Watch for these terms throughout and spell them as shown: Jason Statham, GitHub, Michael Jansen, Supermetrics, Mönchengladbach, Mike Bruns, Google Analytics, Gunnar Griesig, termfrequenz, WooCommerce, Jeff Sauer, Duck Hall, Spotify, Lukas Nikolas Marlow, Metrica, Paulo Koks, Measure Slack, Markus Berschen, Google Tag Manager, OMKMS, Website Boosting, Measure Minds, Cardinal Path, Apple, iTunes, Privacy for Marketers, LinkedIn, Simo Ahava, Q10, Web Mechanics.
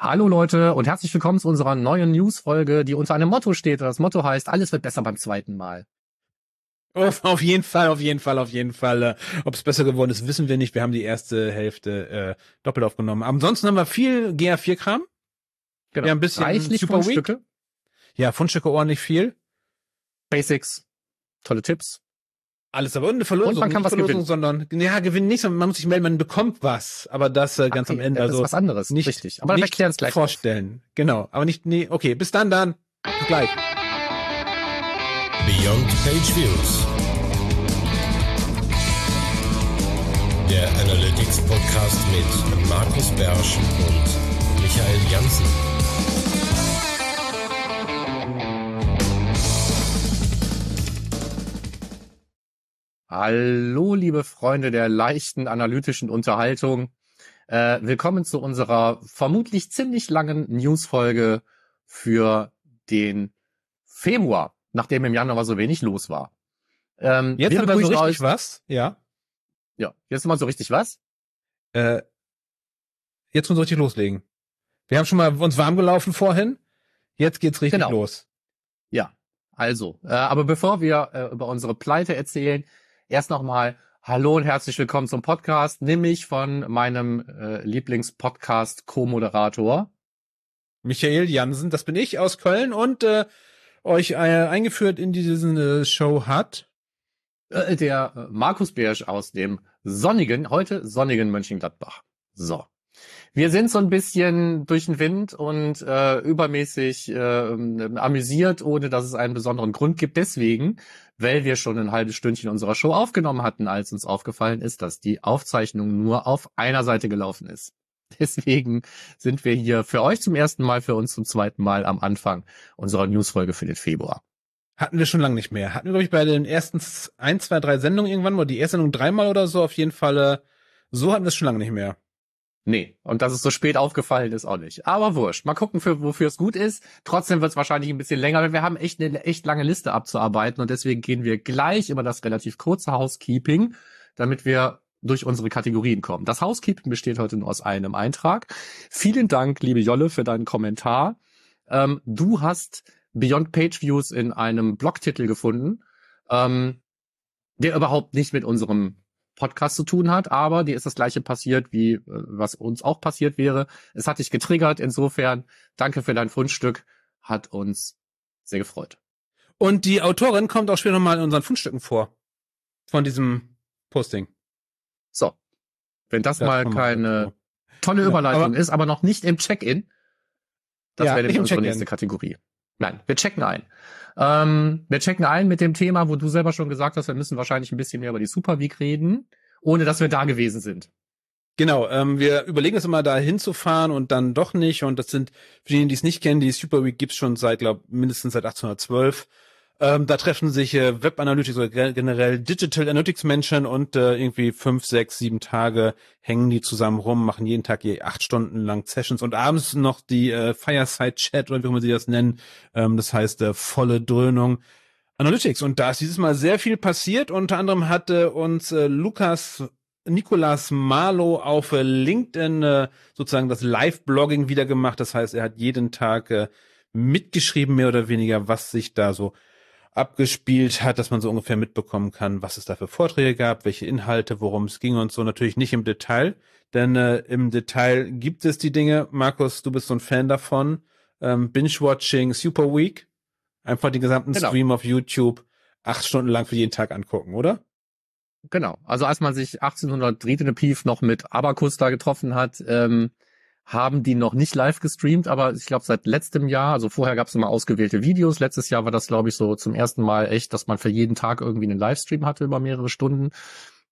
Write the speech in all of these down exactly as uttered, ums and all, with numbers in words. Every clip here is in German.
Hallo Leute und herzlich willkommen zu unserer neuen News-Folge, die unter einem Motto steht. Das Motto heißt, alles wird besser beim zweiten Mal. Auf jeden Fall, auf jeden Fall, auf jeden Fall. Ob es besser geworden ist, wissen wir nicht. Wir haben die erste Hälfte äh, doppelt aufgenommen. Ansonsten haben wir viel G A vier Kram. Genau. Wir haben ein bisschen reichlich Super Fundstücke. Week. Ja, Fundstücke ordentlich viel. Basics, tolle Tipps. Alles aber ohne Verlosung. Und man kann nicht was Verlosung, gewinnen. Sondern, ja, gewinnen nicht, sondern man muss sich melden, man bekommt was. Aber das äh, ganz okay, am Ende. Das ist also was anderes, nicht, richtig. Aber nicht erklären es gleich vorstellen. Auf. Genau, aber nicht, nee, okay, bis dann, dann. Bis gleich. Beyond Pageviews. Der Analytics-Podcast mit Markus Berschen und Michael Jansen. Hallo, liebe Freunde der leichten analytischen Unterhaltung. Äh, willkommen zu unserer vermutlich ziemlich langen Newsfolge für den Februar, nachdem im Januar so wenig los war. Ähm, jetzt haben wir so richtig euch, was, ja. Ja, jetzt haben wir so richtig was. Äh, jetzt müssen wir richtig loslegen. Wir haben schon mal uns warm gelaufen vorhin. Jetzt geht's richtig genau. los. Ja, also. Äh, aber bevor wir äh, über unsere Pleite erzählen, erst nochmal hallo und herzlich willkommen zum Podcast, nämlich von meinem äh, Lieblings-Podcast-Co-Moderator. Michael Jansen, das bin ich aus Köln und äh, euch äh, eingeführt in diese äh, Show hat äh, der äh, Markus Bersch aus dem sonnigen, heute sonnigen Mönchengladbach. So, wir sind so ein bisschen durch den Wind und äh, übermäßig äh, amüsiert, ohne dass es einen besonderen Grund gibt. Deswegen, weil wir schon ein halbes Stündchen unserer Show aufgenommen hatten, als uns aufgefallen ist, dass die Aufzeichnung nur auf einer Seite gelaufen ist. Deswegen sind wir hier für euch zum ersten Mal, für uns zum zweiten Mal am Anfang unserer Newsfolge für den Februar. Hatten wir schon lange nicht mehr. Hatten wir, glaube ich, bei den ersten ein, zwei, drei Sendungen irgendwann mal, die erste Sendung dreimal oder so, auf jeden Fall, so hatten wir es schon lange nicht mehr. Nee, und dass es so spät aufgefallen ist auch nicht. Aber wurscht. Mal gucken, für, wofür es gut ist. Trotzdem wird es wahrscheinlich ein bisschen länger, weil wir haben echt eine echt lange Liste abzuarbeiten und deswegen gehen wir gleich über das relativ kurze Housekeeping, damit wir durch unsere Kategorien kommen. Das Housekeeping besteht heute nur aus einem Eintrag. Vielen Dank, liebe Jolle, für deinen Kommentar. Ähm, du hast Beyond Pageviews in einem Blogtitel gefunden, ähm, der überhaupt nicht mit unserem Podcast zu tun hat, aber dir ist das Gleiche passiert, wie was uns auch passiert wäre. Es hat dich getriggert, insofern danke für dein Fundstück, hat uns sehr gefreut. Und die Autorin kommt auch später nochmal in unseren Fundstücken vor, von diesem Posting. So, wenn das, das mal keine tolle Überleitung ja, aber ist, aber noch nicht im Check-in, das ja, wäre nämlich unsere nächste Kategorie. Nein, wir checken ein. Ähm, wir checken ein mit dem Thema, wo du selber schon gesagt hast, wir müssen wahrscheinlich ein bisschen mehr über die Super Week reden, ohne dass wir da gewesen sind. Genau, ähm, wir überlegen es immer, da hinzufahren und dann doch nicht. Und das sind, für diejenigen, die es nicht kennen, die Super Week gibt's schon seit, glaube mindestens seit achtzehnhundertzwölf. Ähm, da treffen sich äh, Web Analytics oder generell Digital Analytics Menschen und äh, irgendwie fünf, sechs, sieben Tage hängen die zusammen rum, machen jeden Tag je acht Stunden lang Sessions und abends noch die äh, Fireside Chat oder wie auch immer sie das nennen. Ähm, das heißt äh, volle Dröhnung Analytics. Und da ist dieses Mal sehr viel passiert. Unter anderem hatte uns äh, Lukas Nikolas Marlow auf äh, LinkedIn äh, sozusagen das Live-Blogging wieder gemacht. Das heißt, er hat jeden Tag äh, mitgeschrieben, mehr oder weniger, was sich da so abgespielt hat, dass man so ungefähr mitbekommen kann, was es da für Vorträge gab, welche Inhalte, worum es ging und so. Natürlich nicht im Detail, denn äh, im Detail gibt es die Dinge. Markus, du bist so ein Fan davon. Ähm, Binge-Watching Super Week. Einfach den gesamten genau. Stream auf YouTube acht Stunden lang für jeden Tag angucken, oder? Genau. Also als man sich achtzehnhundertdreiundneunzig noch mit Abacus da getroffen hat, ähm, haben die noch nicht live gestreamt, aber ich glaube seit letztem Jahr, also vorher gab es immer ausgewählte Videos, letztes Jahr war das glaube ich so zum ersten Mal echt, dass man für jeden Tag irgendwie einen Livestream hatte über mehrere Stunden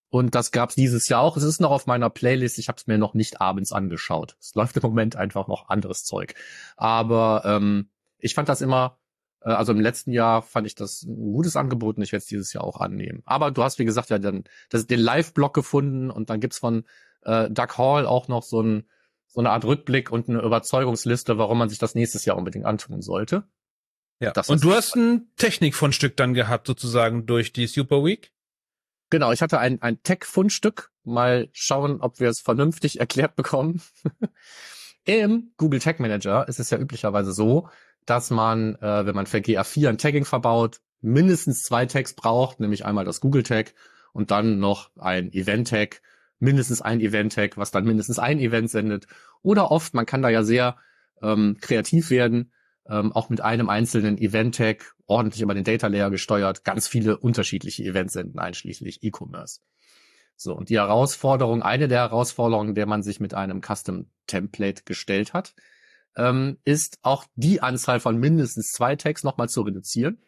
und das gab es dieses Jahr auch, es ist noch auf meiner Playlist, ich habe es mir noch nicht abends angeschaut, es läuft im Moment einfach noch anderes Zeug, aber ähm, ich fand das immer, äh, also im letzten Jahr fand ich das ein gutes Angebot und ich werde es dieses Jahr auch annehmen, aber du hast wie gesagt ja dann das, den Live-Blog gefunden und dann gibt's von äh, Duck Hall auch noch so ein so eine Art Rückblick und eine Überzeugungsliste, warum man sich das nächstes Jahr unbedingt antun sollte. Ja. Das und du hast ein Technikfundstück dann gehabt, sozusagen, durch die Super Week? Genau, ich hatte ein, ein Tech-Fundstück. Mal schauen, ob wir es vernünftig erklärt bekommen. Im Google Tag Manager ist es ja üblicherweise so, dass man, äh, wenn man für G A vier ein Tagging verbaut, mindestens zwei Tags braucht, nämlich einmal das Google Tag und dann noch ein Event Tag, mindestens ein Event Tag, was dann mindestens ein Event sendet. Oder oft, man kann da ja sehr ähm, kreativ werden, ähm, auch mit einem einzelnen Event Tag, ordentlich über den Data Layer gesteuert, ganz viele unterschiedliche Events senden, einschließlich E-Commerce. So, und die Herausforderung, eine der Herausforderungen, der man sich mit einem Custom Template gestellt hat, ähm, ist auch die Anzahl von mindestens zwei Tags nochmal zu reduzieren,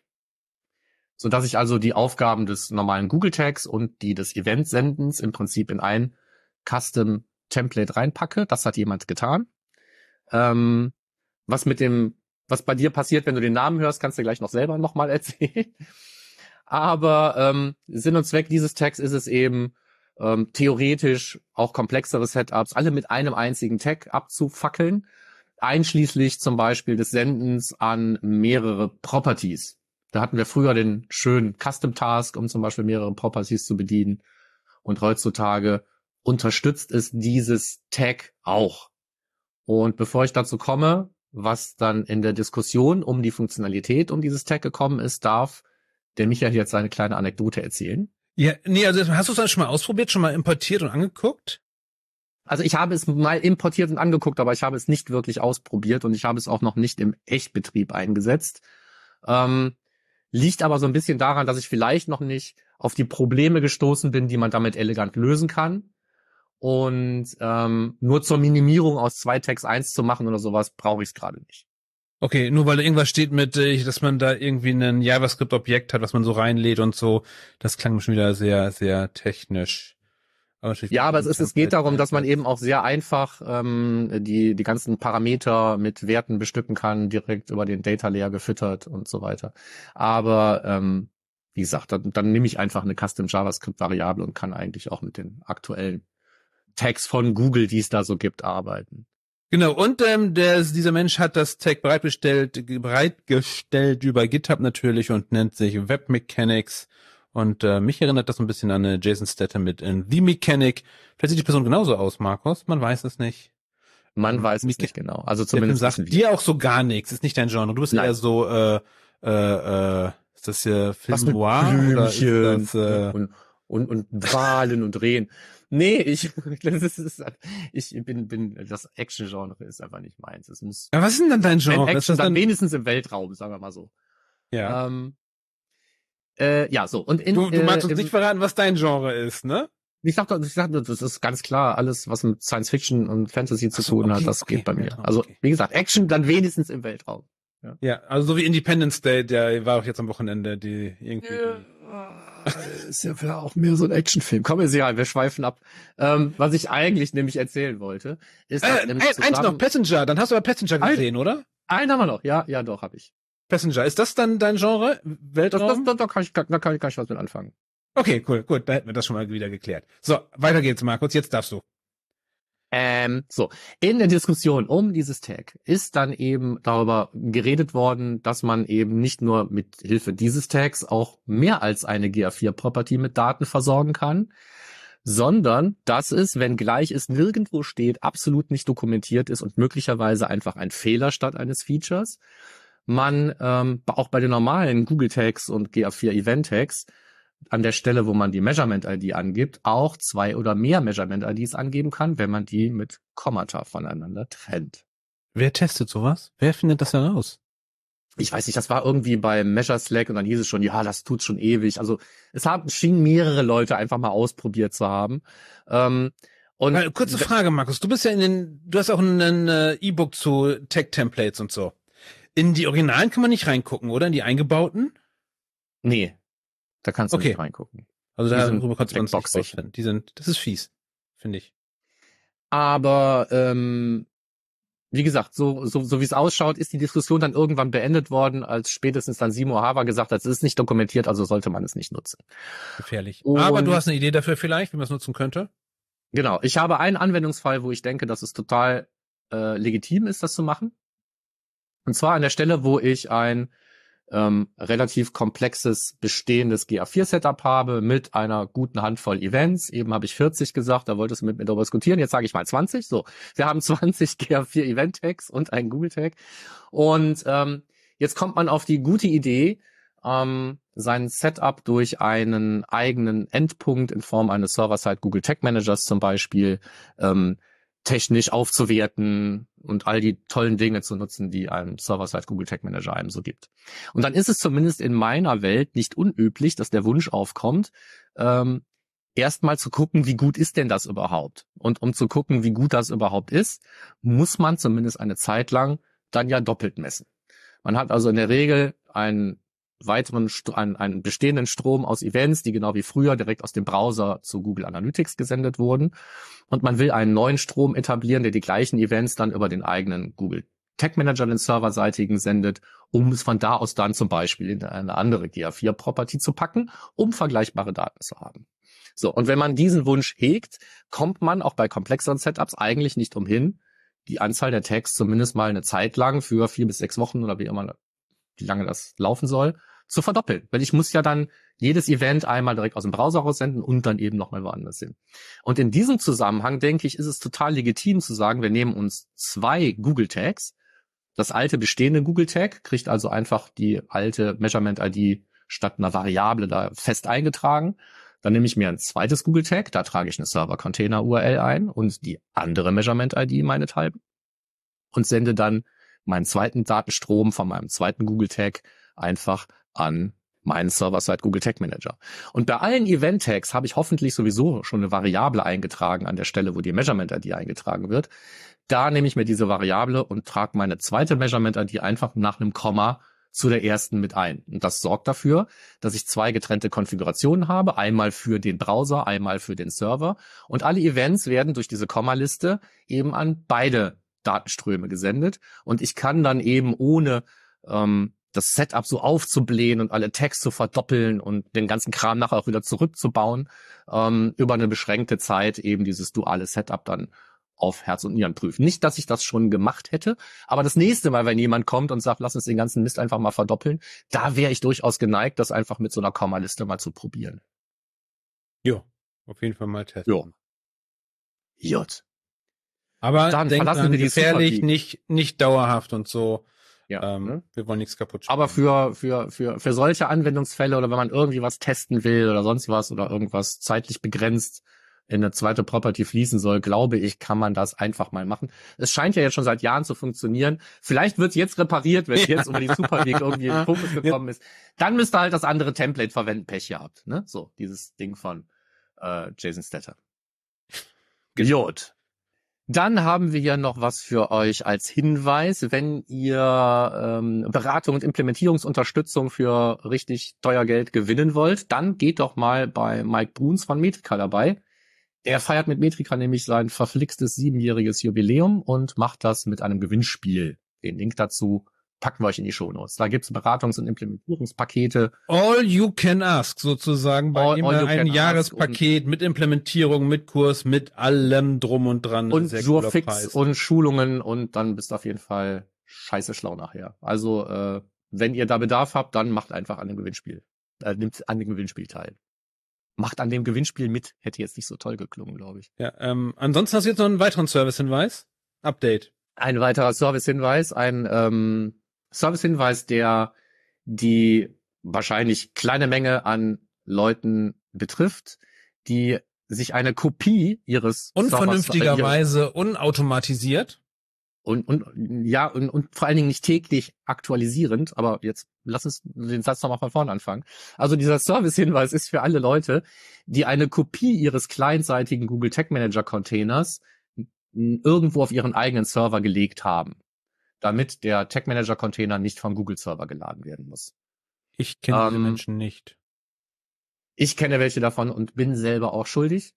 so dass ich also die Aufgaben des normalen Google Tags und die des Event Sendens im Prinzip in ein Custom Template reinpacke. Das hat jemand getan. Ähm, was mit dem, was bei dir passiert, wenn du den Namen hörst, kannst du gleich noch selber nochmal erzählen. Aber ähm, Sinn und Zweck dieses Tags ist es eben, Ähm, theoretisch auch komplexere Setups, alle mit einem einzigen Tag abzufackeln, einschließlich zum Beispiel des Sendens an mehrere Properties. Da hatten wir früher den schönen Custom Task, um zum Beispiel mehrere Properties zu bedienen. Und heutzutage unterstützt es dieses Tag auch. Und bevor ich dazu komme, was dann in der Diskussion um die Funktionalität um dieses Tag gekommen ist, darf der Michael jetzt eine kleine Anekdote erzählen. Ja, nee, also hast du es dann schon mal ausprobiert, schon mal importiert und angeguckt? Also ich habe es mal importiert und angeguckt, aber ich habe es nicht wirklich ausprobiert und ich habe es auch noch nicht im Echtbetrieb eingesetzt. Ähm, liegt aber so ein bisschen daran, dass ich vielleicht noch nicht auf die Probleme gestoßen bin, die man damit elegant lösen kann. Und ähm, nur zur Minimierung aus zwei Tags eins zu machen oder sowas, brauche ich es gerade nicht. Okay, nur weil da irgendwas steht mit, dass man da irgendwie ein JavaScript-Objekt hat, was man so reinlädt und so. Das klang schon wieder sehr, sehr technisch. Aber ja, aber es, ist, es geht darum, dass man eben auch sehr einfach ähm, die die ganzen Parameter mit Werten bestücken kann, direkt über den Data-Layer gefüttert und so weiter. Aber ähm, wie gesagt, dann, dann nehme ich einfach eine Custom-JavaScript-Variable und kann eigentlich auch mit den aktuellen Tags von Google, die es da so gibt, arbeiten. Genau, und ähm, der, dieser Mensch hat das Tag bereitgestellt, bereitgestellt über GitHub natürlich und nennt sich Web Mechanics. Und äh, mich erinnert das so ein bisschen an eine Jason Statham mit in The Mechanic. Vielleicht sieht die Person genauso aus, Markus, man weiß es nicht. Man weiß es nicht genau. Also zumindest sagt dir auch so gar nichts, ist nicht dein Genre. Du bist Nein. eher so, äh, äh, äh, ist das hier Film Noir? Oder ist das, äh, und, und, und Wahlen und Rehen. Nee, ich, das ist, ich bin, bin, das Action-Genre ist einfach nicht meins. Es muss. Ja, was ist denn dann dein Genre? Action, dann wenigstens im Weltraum, sagen wir mal so. Ja. Ähm, äh, ja, so. Und in, du, du magst äh, uns nicht verraten, was dein Genre ist, ne? Ich sag doch, ich sag, das ist ganz klar, alles, was mit Science-Fiction und Fantasy zu so, tun okay, hat, das okay, geht bei mir. Weltraum, also, okay. Wie gesagt, Action dann wenigstens im Weltraum. Ja. Ja, also so wie Independence Day, der war auch jetzt am Wochenende, die irgendwie. Ja. Ist ja auch mehr so ein Actionfilm. Komm, ist egal, wir schweifen ab. Ähm, was ich eigentlich nämlich erzählen wollte, ist äh, nämlich ein, zusammen... Eins noch, Passenger. Dann hast du aber Passenger gesehen, ein, oder? Einen haben wir noch. Ja, ja, doch, habe ich. Passenger. Ist das dann dein Genre? Weltraum? Da kann ich, da kann ich, kann ich was mit anfangen. Okay, cool, gut. Da hätten wir das schon mal wieder geklärt. So, weiter geht's, Markus. Jetzt darfst du. Ähm, so. In der Diskussion um dieses Tag ist dann eben darüber geredet worden, dass man eben nicht nur mit Hilfe dieses Tags auch mehr als eine G A vier Property mit Daten versorgen kann, sondern dass es, wenngleich es nirgendwo steht, absolut nicht dokumentiert ist und möglicherweise einfach ein Fehler statt eines Features, man ähm, auch bei den normalen Google Tags und G A vier Event Tags an der Stelle, wo man die Measurement I D angibt, auch zwei oder mehr Measurement I Ds angeben kann, wenn man die mit Kommata voneinander trennt. Wer testet sowas? Wer findet das heraus? Ich weiß nicht, das war irgendwie bei Measure Slack und dann hieß es schon, ja, das tut's schon ewig. Also es haben, schienen mehrere Leute einfach mal ausprobiert zu haben. Ähm, und also, kurze Frage, Markus. Du bist ja in den, du hast auch ein E-Book zu Tag-Templates und so. In die Originalen kann man nicht reingucken, oder? In die eingebauten? Nee. Da kannst du okay. nicht reingucken. Also darüber kannst du uns nicht vorstellen. Die sind, das ist fies, finde ich. Aber ähm, wie gesagt, so, so, so wie es ausschaut, ist die Diskussion dann irgendwann beendet worden, als spätestens dann Simo Ahava gesagt hat, es ist nicht dokumentiert, also sollte man es nicht nutzen. Gefährlich. Und, aber du hast eine Idee dafür vielleicht, wie man es nutzen könnte? Genau. Ich habe einen Anwendungsfall, wo ich denke, dass es total äh, legitim ist, das zu machen. Und zwar an der Stelle, wo ich ein ähm, relativ komplexes bestehendes G A vier Setup habe mit einer guten Handvoll Events. Eben habe ich vierzig gesagt, da wolltest du mit mir darüber diskutieren. Jetzt sage ich mal zwanzig. So, wir haben zwanzig G A vier Event Tags und einen Google Tag. Und ähm, jetzt kommt man auf die gute Idee, ähm, sein Setup durch einen eigenen Endpunkt in Form eines Server-Side Google Tag Managers zum Beispiel ähm, technisch aufzuwerten und all die tollen Dinge zu nutzen, die ein Server-Side Google Tag Manager einem so gibt. Und dann ist es zumindest in meiner Welt nicht unüblich, dass der Wunsch aufkommt, ähm, erstmal zu gucken, wie gut ist denn das überhaupt? Und um zu gucken, wie gut das überhaupt ist, muss man zumindest eine Zeit lang dann ja doppelt messen. Man hat also in der Regel einen weiteren, einen, einen bestehenden Strom aus Events, die genau wie früher direkt aus dem Browser zu Google Analytics gesendet wurden. Und man will einen neuen Strom etablieren, der die gleichen Events dann über den eigenen Google Tag Manager, den serverseitigen, sendet, um es von da aus dann zum Beispiel in eine andere G A vier Property zu packen, um vergleichbare Daten zu haben. So, und wenn man diesen Wunsch hegt, kommt man auch bei komplexeren Setups eigentlich nicht umhin, die Anzahl der Tags zumindest mal eine Zeit lang für vier bis sechs Wochen oder wie immer, wie lange das laufen soll, zu verdoppeln. Weil ich muss ja dann jedes Event einmal direkt aus dem Browser raussenden und dann eben nochmal woanders hin. Und in diesem Zusammenhang, denke ich, ist es total legitim zu sagen, wir nehmen uns zwei Google Tags. Das alte bestehende Google Tag kriegt also einfach die alte Measurement I D statt einer Variable da fest eingetragen. Dann nehme ich mir ein zweites Google Tag, da trage ich eine Server-Container-U R L ein und die andere Measurement I D meinethalben und sende dann meinen zweiten Datenstrom von meinem zweiten Google Tag einfach an meinen Server-Side Google Tag Manager. Und bei allen Event Tags habe ich hoffentlich sowieso schon eine Variable eingetragen an der Stelle, wo die Measurement I D eingetragen wird. Da nehme ich mir diese Variable und trage meine zweite Measurement I D einfach nach einem Komma zu der ersten mit ein. Und das sorgt dafür, dass ich zwei getrennte Konfigurationen habe, einmal für den Browser, einmal für den Server. Und alle Events werden durch diese Kommaliste eben an beide Datenströme gesendet. Und ich kann dann eben, ohne ähm, das Setup so aufzublähen und alle Tags zu verdoppeln und den ganzen Kram nachher auch wieder zurückzubauen, ähm, über eine beschränkte Zeit eben dieses duale Setup dann auf Herz und Nieren prüfen. Nicht, dass ich das schon gemacht hätte, aber das nächste Mal, wenn jemand kommt und sagt, lass uns den ganzen Mist einfach mal verdoppeln, da wäre ich durchaus geneigt, das einfach mit so einer Kommaliste mal zu probieren. Jo, auf jeden Fall mal testen. Jo. Jut. Aber dann denk verlassen dran, wir die gefährlich, nicht, nicht dauerhaft und so. Ja, ähm, ne? Wir wollen nichts kaputt spielen. Aber für, für, für, für solche Anwendungsfälle oder wenn man irgendwie was testen will oder sonst was oder irgendwas zeitlich begrenzt in eine zweite Property fließen soll, glaube ich, kann man das einfach mal machen. Es scheint ja jetzt schon seit Jahren zu funktionieren. Vielleicht wird es jetzt repariert, wenn es jetzt über die Super League irgendwie in den Fokus gekommen ist. Dann müsst ihr halt das andere Template verwenden, Pech gehabt. Ne? So, dieses Ding von äh, Jason Statham. Idiot. Dann haben wir hier noch was für euch als Hinweis. Wenn ihr ähm, Beratung und Implementierungsunterstützung für richtig teuer Geld gewinnen wollt, dann geht doch mal bei Mike Bruns von Metrica dabei. Er feiert mit Metrica nämlich sein verflixtes siebenjähriges Jubiläum und macht das mit einem Gewinnspiel. Den Link dazu packen wir euch in die Shownotes. Da gibt's Beratungs- und Implementierungspakete. All you can ask sozusagen bei all, ihm all ein Jahrespaket mit Implementierung, mit Kurs, mit allem drum und dran. Und Surfix und Schulungen und dann bist du auf jeden Fall scheiße schlau nachher. Also äh, wenn ihr da Bedarf habt, dann macht einfach an dem Gewinnspiel. Äh, nimmt an dem Gewinnspiel teil. Macht an dem Gewinnspiel mit. Hätte jetzt nicht so toll geklungen, glaube ich. Ja, ähm, ansonsten hast du jetzt noch einen weiteren Service-Hinweis. Update. Ein weiterer Service-Hinweis. Ein ähm, Service-Hinweis, der die wahrscheinlich kleine Menge an Leuten betrifft, die sich eine Kopie ihres... Unvernünftigerweise ihres, unautomatisiert. Und, und ja, und, und vor allen Dingen nicht täglich aktualisierend, aber jetzt lass uns den Satz nochmal von vorne anfangen. Also dieser Service-Hinweis ist für alle Leute, die eine Kopie ihres clientseitigen Google Tag Manager Containers irgendwo auf ihren eigenen Server gelegt haben, damit der Tag Manager Container nicht vom Google Server geladen werden muss. Ich kenne ähm, diese Menschen nicht. Ich kenne welche davon und bin selber auch schuldig.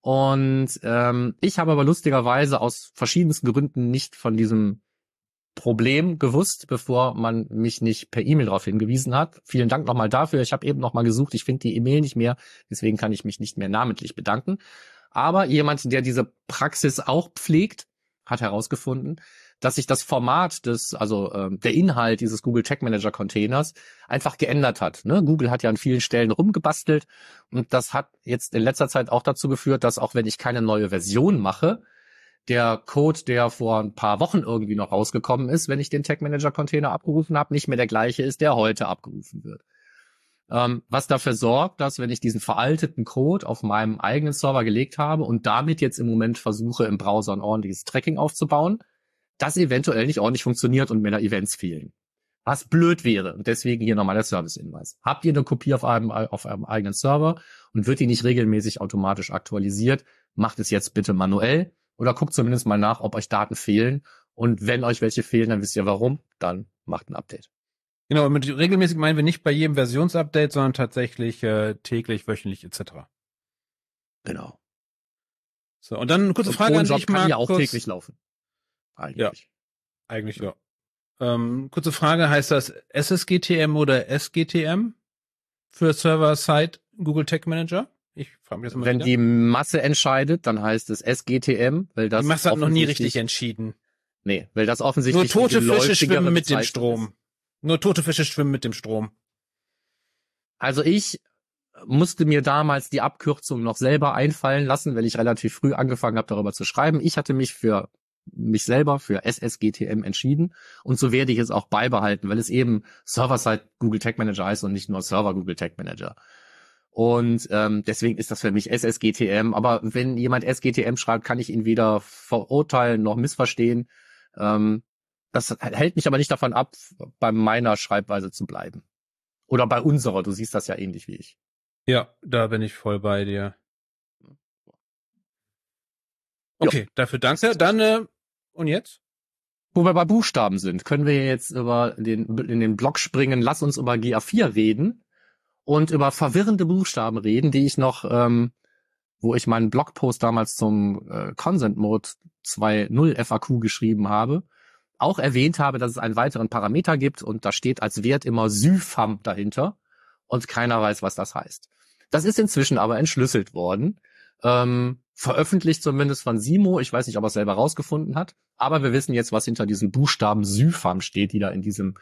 Und ähm, ich habe aber lustigerweise aus verschiedensten Gründen nicht von diesem Problem gewusst, bevor man mich nicht per E-Mail darauf hingewiesen hat. Vielen Dank nochmal dafür. Ich habe eben nochmal gesucht. Ich finde die E-Mail nicht mehr. Deswegen kann ich mich nicht mehr namentlich bedanken. Aber jemand, der diese Praxis auch pflegt, hat herausgefunden, dass sich das Format des, also ähm, der Inhalt dieses Google Tag Manager Containers einfach geändert hat. Ne? Google hat ja an vielen Stellen rumgebastelt und das hat jetzt in letzter Zeit auch dazu geführt, dass auch wenn ich keine neue Version mache, der Code, der vor ein paar Wochen irgendwie noch rausgekommen ist, wenn ich den Tag Manager Container abgerufen habe, nicht mehr der gleiche ist, der heute abgerufen wird. Ähm, was dafür sorgt, dass wenn ich diesen veralteten Code auf meinem eigenen Server gelegt habe und damit jetzt im Moment versuche, im Browser ein ordentliches Tracking aufzubauen, das eventuell nicht ordentlich funktioniert und mir da Events fehlen. Was blöd wäre. Und deswegen hier nochmal der Service-Hinweis. Habt ihr eine Kopie auf einem, auf einem eigenen Server und wird die nicht regelmäßig automatisch aktualisiert, macht es jetzt bitte manuell. Oder guckt zumindest mal nach, ob euch Daten fehlen. Und wenn euch welche fehlen, dann wisst ihr warum. Dann macht ein Update. Genau, und mit regelmäßig meinen wir nicht bei jedem Versionsupdate, sondern tatsächlich äh, täglich, wöchentlich et cetera. Genau. So, und dann eine kurze und Frage an dich, Markus. Kann ja auch täglich laufen. Eigentlich. Ja, eigentlich, ja. ja. Ähm, kurze Frage, heißt das S S G T M oder S G T M für Server-Side Google Tag Manager? Ich frage mich das mal Wenn wieder. Die Masse entscheidet, dann heißt es S G T M, weil das. Die Masse hat noch nie richtig entschieden. Nee, weil das offensichtlich. Nur tote Fische schwimmen mit dem Strom. Nur tote Fische schwimmen mit dem Strom. Also ich musste mir damals die Abkürzung noch selber einfallen lassen, weil ich relativ früh angefangen habe, darüber zu schreiben. Ich hatte mich für mich selber für S S G T M entschieden und so werde ich es auch beibehalten, weil es eben Server-Side Google Tag Manager heißt und nicht nur Server Google Tag Manager. Und ähm, deswegen ist das für mich S S G T M. Aber wenn jemand S G T M schreibt, kann ich ihn weder verurteilen noch missverstehen. Ähm, das hält mich aber nicht davon ab, bei meiner Schreibweise zu bleiben. Oder bei unserer. Du siehst das ja ähnlich wie ich. Ja, da bin ich voll bei dir. Okay, jo. Dafür danke. Dann, äh, und jetzt? Wo wir bei Buchstaben sind, können wir jetzt über den in den Blog springen. Lass uns über G A vier reden. Und über verwirrende Buchstaben reden, die ich noch, ähm, wo ich meinen Blogpost damals zum äh, Consent Mode zwei Punkt null F A Q geschrieben habe, auch erwähnt habe, dass es einen weiteren Parameter gibt und da steht als Wert immer Syfam dahinter und keiner weiß, was das heißt. Das ist inzwischen aber entschlüsselt worden, ähm, veröffentlicht zumindest von Simo, ich weiß nicht, ob er es selber rausgefunden hat, aber wir wissen jetzt, was hinter diesen Buchstaben Syfam steht, die da in diesem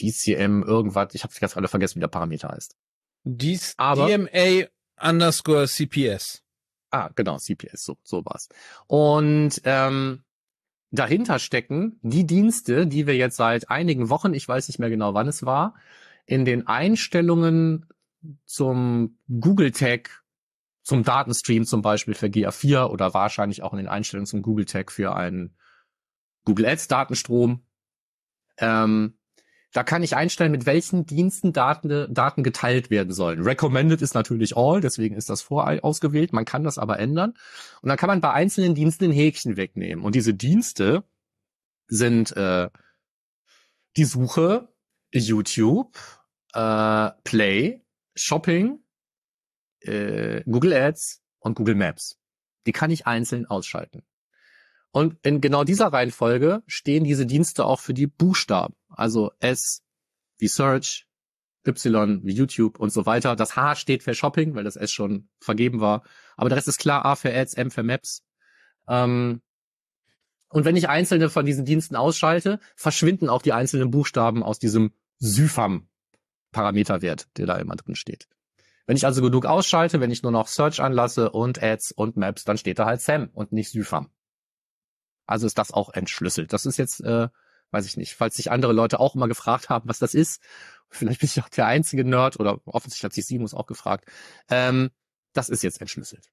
D C M irgendwas, ich habe es ganz alle vergessen, wie der Parameter heißt. Dies, aber, D M A underscore C P S. Ah, genau, C P S, so, so war's. Und ähm, dahinter stecken die Dienste, die wir jetzt seit einigen Wochen, ich weiß nicht mehr genau, wann es war, in den Einstellungen zum Google Tag, zum Datenstream zum Beispiel für G A vier oder wahrscheinlich auch in den Einstellungen zum Google Tag für einen Google Ads Datenstrom, ähm, da kann ich einstellen, mit welchen Diensten Daten, Daten geteilt werden sollen. Recommended ist natürlich all, deswegen ist das vorausgewählt. Man kann das aber ändern. Und dann kann man bei einzelnen Diensten ein Häkchen wegnehmen. Und diese Dienste sind äh, die Suche, YouTube, äh, Play, Shopping, äh, Google Ads und Google Maps. Die kann ich einzeln ausschalten. Und in genau dieser Reihenfolge stehen diese Dienste auch für die Buchstaben. Also S wie Search, Y wie YouTube und so weiter. Das H steht für Shopping, weil das S schon vergeben war. Aber der Rest ist klar, A für Ads, M für Maps. Ähm und wenn ich einzelne von diesen Diensten ausschalte, verschwinden auch die einzelnen Buchstaben aus diesem Syfam-Parameterwert, der da immer drin steht. Wenn ich also genug ausschalte, wenn ich nur noch Search anlasse und Ads und Maps, dann steht da halt Sam und nicht Syfam. Also ist das auch entschlüsselt. Das ist jetzt, äh, weiß ich nicht, falls sich andere Leute auch immer gefragt haben, was das ist. Vielleicht bin ich auch der einzige Nerd oder offensichtlich hat sich Simus auch gefragt. Ähm, das ist jetzt entschlüsselt.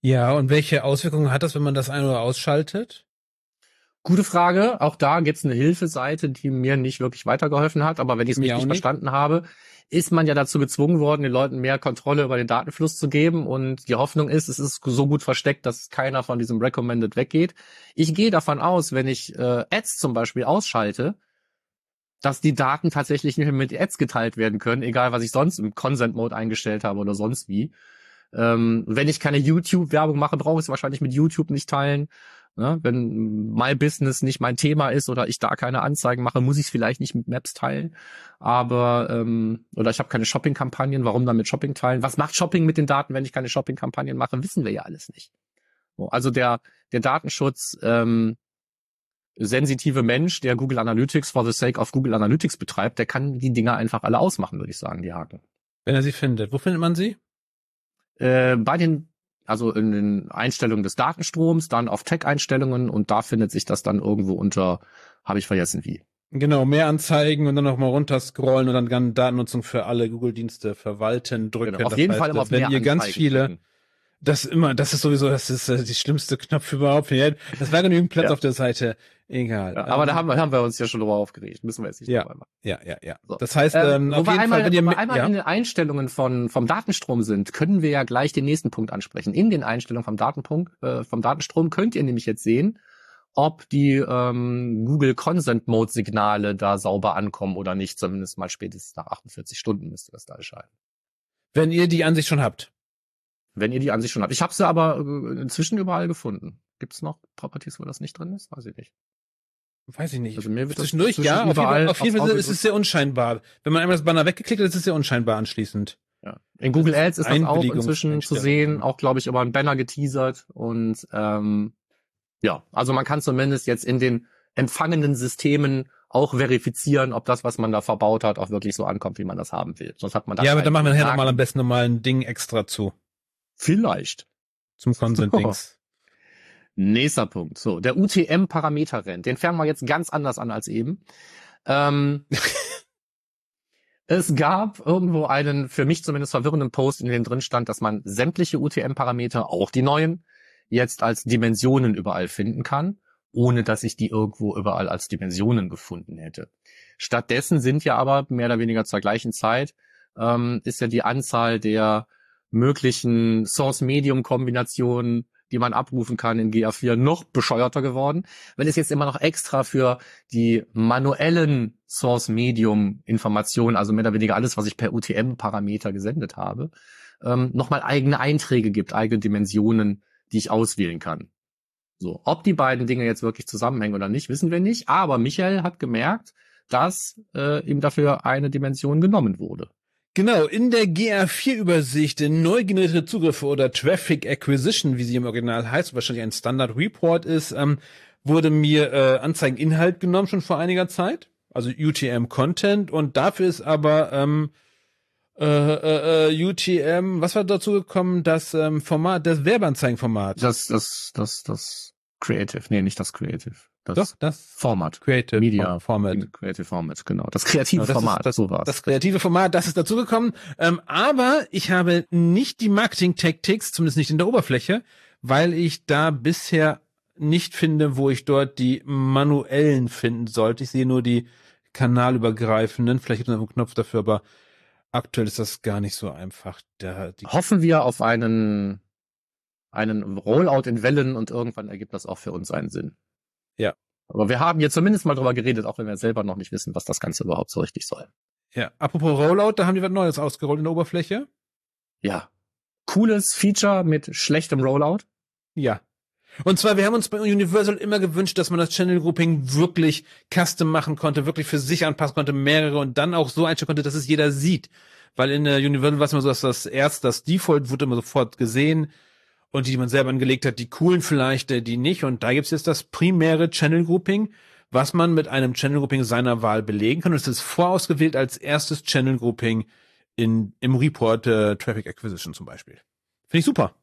Ja, und welche Auswirkungen hat das, wenn man das ein- oder ausschaltet? Gute Frage. Auch da gibt es eine Hilfeseite, die mir nicht wirklich weitergeholfen hat. Aber wenn ich es richtig verstanden habe, ist man ja dazu gezwungen worden, den Leuten mehr Kontrolle über den Datenfluss zu geben. Und die Hoffnung ist, es ist so gut versteckt, dass keiner von diesem Recommended weggeht. Ich gehe davon aus, wenn ich äh, Ads zum Beispiel ausschalte, dass die Daten tatsächlich nicht mehr mit Ads geteilt werden können, egal was ich sonst im Consent-Mode eingestellt habe oder sonst wie. Ähm, wenn ich keine YouTube-Werbung mache, brauche ich es wahrscheinlich mit YouTube nicht teilen. Ne? Wenn My Business nicht mein Thema ist oder ich da keine Anzeigen mache, muss ich es vielleicht nicht mit Maps teilen. Aber ähm, oder ich habe keine Shopping-Kampagnen, warum dann mit Shopping teilen? Was macht Shopping mit den Daten, wenn ich keine Shopping-Kampagnen mache? Wissen wir ja alles nicht. Also der der Datenschutz ähm, sensitive Mensch, der Google Analytics for the sake of Google Analytics betreibt, der kann die Dinger einfach alle ausmachen, würde ich sagen, die Haken. Wenn er sie findet. Wo findet man sie? Äh, bei den, also in den Einstellungen des Datenstroms, dann auf Tag-Einstellungen und da findet sich das dann irgendwo unter, habe ich vergessen wie. Genau, mehr anzeigen und dann nochmal runterscrollen und dann kann Datennutzung für alle Google-Dienste verwalten, drücken. Genau, auf das jeden heißt, Fall immer auf mehr anzeigen ganz viele drücken. Das immer, das ist sowieso, das ist äh, die schlimmste Knopf überhaupt. Das war genügend Platz ja. auf der Seite. Egal. Ja, aber ähm, da haben wir, haben wir uns ja schon drüber aufgeregt. Müssen wir jetzt nicht ja, drüber machen. Ja, ja, ja. So. Das heißt, ähm, ähm, auf jeden einmal, Fall, wenn ihr wo wir einmal ja. in den Einstellungen von, vom Datenstrom sind, können wir ja gleich den nächsten Punkt ansprechen. In den Einstellungen vom Datenpunkt, äh, vom Datenstrom könnt ihr nämlich jetzt sehen, ob die ähm, Google Consent Mode Signale da sauber ankommen oder nicht. Zumindest mal spätestens nach achtundvierzig Stunden müsste das da erscheinen. Wenn ihr die Ansicht schon habt. Wenn ihr die Ansicht schon habt. Ich habe sie aber inzwischen überall gefunden. Gibt es noch Properties, wo das nicht drin ist? Weiß ich nicht. Weiß ich nicht. Also mir wird Zwischendurch, das ja, überall auf jeden Fall, auf jeden Fall ist es sehr unscheinbar. Wenn man einmal das Banner weggeklickt hat, ist es sehr unscheinbar anschließend. Ja. In Google Ads ist das auch inzwischen zu sehen. Auch, glaube ich, über ein Banner geteasert. Und ähm, ja, also man kann zumindest jetzt in den empfangenden Systemen auch verifizieren, ob das, was man da verbaut hat, auch wirklich so ankommt, wie man das haben will. Sonst hat man das ja, aber dann machen wir nachher nochmal am besten nochmal ein Ding extra zu. Vielleicht. Zum Consent-Dings. So. Nächster Punkt. So, der U T M-Parameter-Rent. Den fangen wir jetzt ganz anders an als eben. Ähm, es gab irgendwo einen, für mich zumindest verwirrenden Post, in dem drin stand, dass man sämtliche U T M-Parameter, auch die neuen, jetzt als Dimensionen überall finden kann, ohne dass ich die irgendwo überall als Dimensionen gefunden hätte. Stattdessen sind ja aber mehr oder weniger zur gleichen Zeit, ähm, ist ja die Anzahl der möglichen Source-Medium-Kombinationen, die man abrufen kann in G A vier, noch bescheuerter geworden, weil es jetzt immer noch extra für die manuellen Source-Medium-Informationen, also mehr oder weniger alles, was ich per U T M-Parameter gesendet habe, ähm, nochmal eigene Einträge gibt, eigene Dimensionen, die ich auswählen kann. So, ob die beiden Dinge jetzt wirklich zusammenhängen oder nicht, wissen wir nicht, aber Michael hat gemerkt, dass äh, ihm dafür eine Dimension genommen wurde. Genau, in der G A vier Übersicht neu generierte Zugriffe oder Traffic Acquisition, wie sie im Original heißt, wahrscheinlich ein Standard Report ist, ähm, wurde mir äh, Anzeigeninhalt genommen, schon vor einiger Zeit, also U T M-Content, und dafür ist aber ähm, äh, äh, U T M, was war dazu gekommen, das ähm, Format, das Werbeanzeigenformat? Das, das, das, das Creative, nee, nicht das Creative. Das, Doch, das Format. Creative Media Format. Creative Format, genau. Das kreative genau, das Format, ist, das, so war's. Das kreative Format, das ist dazugekommen. Ähm, aber ich habe nicht die Marketing-Tactics, zumindest nicht in der Oberfläche, weil ich da bisher nicht finde, wo ich dort die manuellen finden sollte. Ich sehe nur die kanalübergreifenden. Vielleicht gibt es noch einen Knopf dafür, aber aktuell ist das gar nicht so einfach. Der, die Hoffen wir auf einen, einen Rollout in Wellen und irgendwann ergibt das auch für uns einen Sinn. Ja. Aber wir haben jetzt zumindest mal drüber geredet, auch wenn wir selber noch nicht wissen, was das Ganze überhaupt so richtig soll. Ja, apropos Rollout, da haben die was Neues ausgerollt in der Oberfläche. Ja. Cooles Feature mit schlechtem Rollout. Ja. Und zwar, wir haben uns bei Universal immer gewünscht, dass man das Channel Grouping wirklich custom machen konnte, wirklich für sich anpassen konnte, mehrere und dann auch so einstellen konnte, dass es jeder sieht. Weil in der Universal war es immer so, dass das erst das Default wurde immer sofort gesehen. Und die, die man selber angelegt hat, die coolen vielleicht, die nicht. Und da gibt's jetzt das primäre Channel Grouping, was man mit einem Channel Grouping seiner Wahl belegen kann. Und es ist vorausgewählt als erstes Channel Grouping in, im Report äh, Traffic Acquisition zum Beispiel. Finde ich super.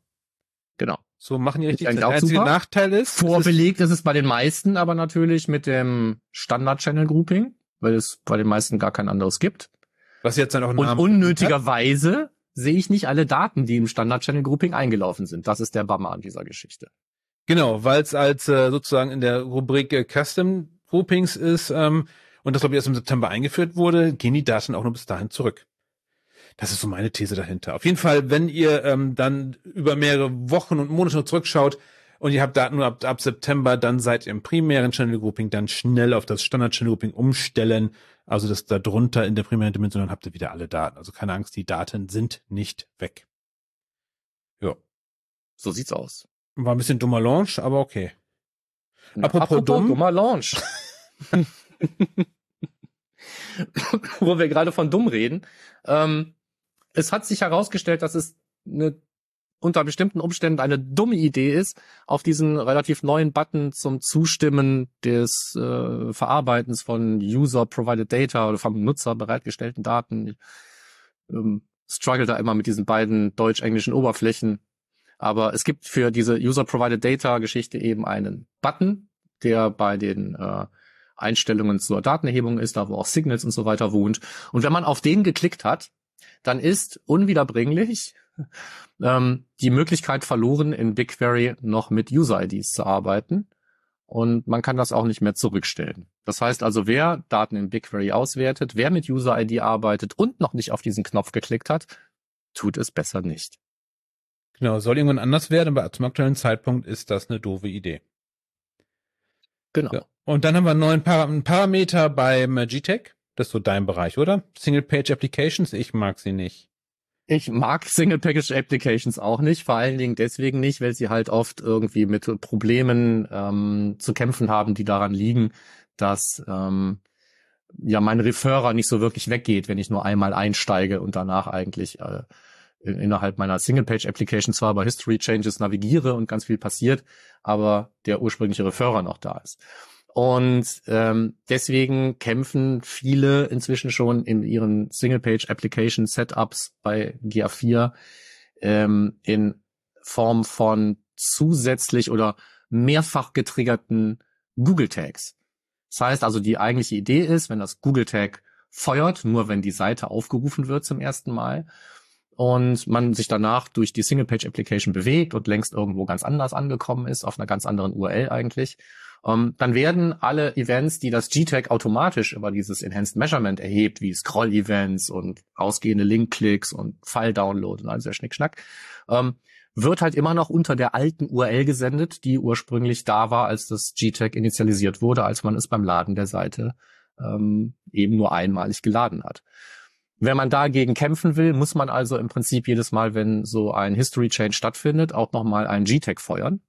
Genau. So machen die richtig. Der einzige Nachteil ist, vorbelegt ist es bei den meisten, aber natürlich mit dem Standard Channel Grouping, weil es bei den meisten gar kein anderes gibt. Was jetzt dann auch ein Und unnötigerweise sehe ich nicht alle Daten, die im Standard-Channel-Grouping eingelaufen sind. Das ist der Bummer an dieser Geschichte. Genau, weil es als äh, sozusagen in der Rubrik äh, Custom-Groupings ist ähm, und das, glaube ich, erst im September eingeführt wurde, gehen die Daten auch nur bis dahin zurück. Das ist so meine These dahinter. Auf jeden Fall, wenn ihr ähm, dann über mehrere Wochen und Monate zurückschaut und ihr habt Daten nur ab, ab September, dann seid ihr im primären Channel-Grouping, dann schnell auf das Standard-Channel-Grouping umstellen. Also das da drunter in der primären Dimension, dann habt ihr wieder alle Daten. Also keine Angst, die Daten sind nicht weg. Ja. So sieht's aus. War ein bisschen dummer Launch, aber okay. Na, apropos, apropos dumm. dummer Launch. Wo wir gerade von dumm reden. Ähm, es hat sich herausgestellt, dass es eine unter bestimmten Umständen eine dumme Idee ist, auf diesen relativ neuen Button zum Zustimmen des äh, Verarbeitens von User-Provided Data oder vom Nutzer bereitgestellten Daten. Ich ähm, struggle da immer mit diesen beiden deutsch-englischen Oberflächen. Aber es gibt für diese User-Provided Data-Geschichte eben einen Button, der bei den äh, Einstellungen zur Datenerhebung ist, da wo auch Signals und so weiter wohnt. Und wenn man auf den geklickt hat, dann ist unwiederbringlich ähm, die Möglichkeit verloren, in BigQuery noch mit User-I Ds zu arbeiten. Und man kann das auch nicht mehr zurückstellen. Das heißt also, wer Daten in BigQuery auswertet, wer mit User-I D arbeitet und noch nicht auf diesen Knopf geklickt hat, tut es besser nicht. Genau, soll irgendwann anders werden, aber zum aktuellen Zeitpunkt ist das eine doofe Idee. Genau. So. Und dann haben wir einen neuen Par- einen Parameter beim G T A C. Das ist so dein Bereich, oder? Single-Page-Applications, ich mag sie nicht. Ich mag Single-Page-Applications auch nicht, vor allen Dingen deswegen nicht, weil sie halt oft irgendwie mit Problemen ähm, zu kämpfen haben, die daran liegen, dass ähm, ja mein Referrer nicht so wirklich weggeht, wenn ich nur einmal einsteige und danach eigentlich äh, innerhalb meiner Single-Page-Application zwar bei History-Changes navigiere und ganz viel passiert, aber der ursprüngliche Referrer noch da ist. Und ähm, deswegen kämpfen viele inzwischen schon in ihren Single-Page-Application-Setups bei G A vier ähm, in Form von zusätzlich oder mehrfach getriggerten Google-Tags. Das heißt also, die eigentliche Idee ist, wenn das Google-Tag feuert, nur wenn die Seite aufgerufen wird zum ersten Mal und man sich danach durch die Single-Page-Application bewegt und längst irgendwo ganz anders angekommen ist, auf einer ganz anderen U R L eigentlich, Um, dann werden alle Events, die das G Tag automatisch über dieses Enhanced Measurement erhebt, wie Scroll-Events und ausgehende Link-Klicks und File-Download und all so Schnickschnack, um, wird halt immer noch unter der alten U R L gesendet, die ursprünglich da war, als das G Tag initialisiert wurde, als man es beim Laden der Seite um, eben nur einmalig geladen hat. Wenn man dagegen kämpfen will, muss man also im Prinzip jedes Mal, wenn so ein History-Change stattfindet, auch nochmal einen G Tag feuern.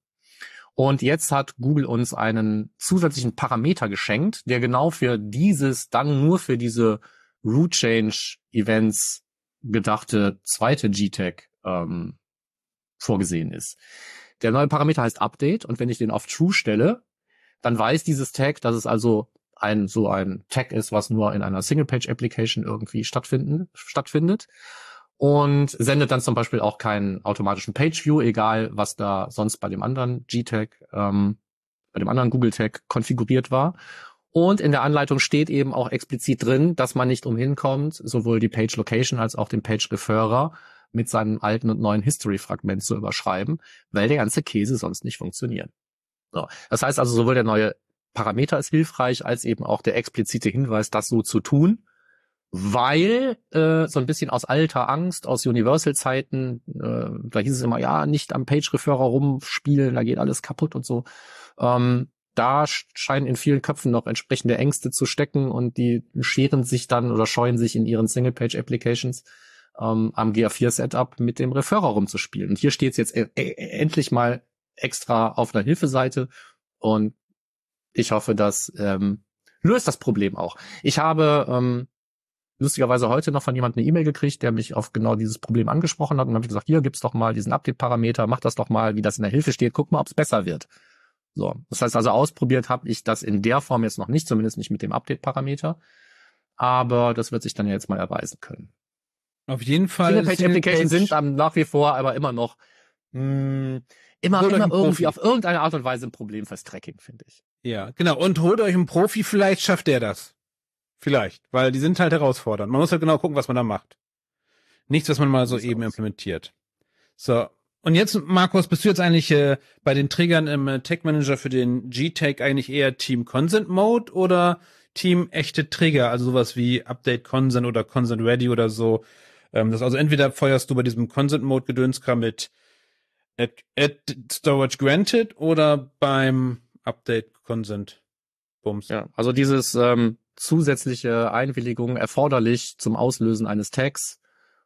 Und jetzt hat Google uns einen zusätzlichen Parameter geschenkt, der genau für dieses, dann nur für diese Root Change Events gedachte zweite G Tag ähm, vorgesehen ist. Der neue Parameter heißt Update und wenn ich den auf True stelle, dann weiß dieses Tag, dass es also ein so ein Tag ist, was nur in einer Single-Page-Application irgendwie stattfinden, stattfindet. Und sendet dann zum Beispiel auch keinen automatischen Page-View, egal was da sonst bei dem anderen G Tag, ähm, bei dem anderen Google-Tag konfiguriert war. Und in der Anleitung steht eben auch explizit drin, dass man nicht umhin kommt, sowohl die Page-Location als auch den Page-Referrer mit seinem alten und neuen History-Fragment zu überschreiben, weil der ganze Käse sonst nicht funktioniert. So. Das heißt also, sowohl der neue Parameter ist hilfreich, als eben auch der explizite Hinweis, das so zu tun, weil äh, so ein bisschen aus alter Angst, aus Universal-Zeiten, äh, da hieß es immer, ja, nicht am Page-Referrer rumspielen, da geht alles kaputt und so. Ähm, da scheinen in vielen Köpfen noch entsprechende Ängste zu stecken und die scheren sich dann oder scheuen sich in ihren Single-Page-Applications ähm, am G A vier Setup mit dem Referrer rumzuspielen. Und hier steht es jetzt e- e- endlich mal extra auf einer Hilfeseite und ich hoffe, das ähm, löst das Problem auch. Ich habe ähm, lustigerweise heute noch von jemandem eine E-Mail gekriegt, der mich auf genau dieses Problem angesprochen hat und habe ich gesagt, hier gibt's doch mal diesen Update-Parameter, mach das doch mal, wie das in der Hilfe steht, guck mal, ob es besser wird. So, das heißt also, ausprobiert habe ich das in der Form jetzt noch nicht, zumindest nicht mit dem Update-Parameter, aber das wird sich dann ja jetzt mal erweisen können. Auf jeden Fall. Single-Page-Applications sind am nach wie vor aber immer noch mh, immer, immer irgendwie Profi. Auf irgendeine Art und Weise ein Problem fürs Tracking, finde ich. Ja, genau. Und holt euch einen Profi, vielleicht schafft der das. Vielleicht, weil die sind halt herausfordernd. Man muss halt genau gucken, was man da macht. Nichts, was man mal so eben implementiert. So, und jetzt, Markus, bist du jetzt eigentlich äh, bei den Triggern im äh, Tag Manager für den G Tag eigentlich eher Team Consent Mode oder Team echte Trigger? Also sowas wie Update Consent oder Consent Ready oder so. Ähm, das also entweder feuerst du bei diesem Consent Mode Gedönskram mit at, at Storage Granted oder beim Update Consent Bums. Ja, also dieses ähm zusätzliche Einwilligung erforderlich zum Auslösen eines Tags,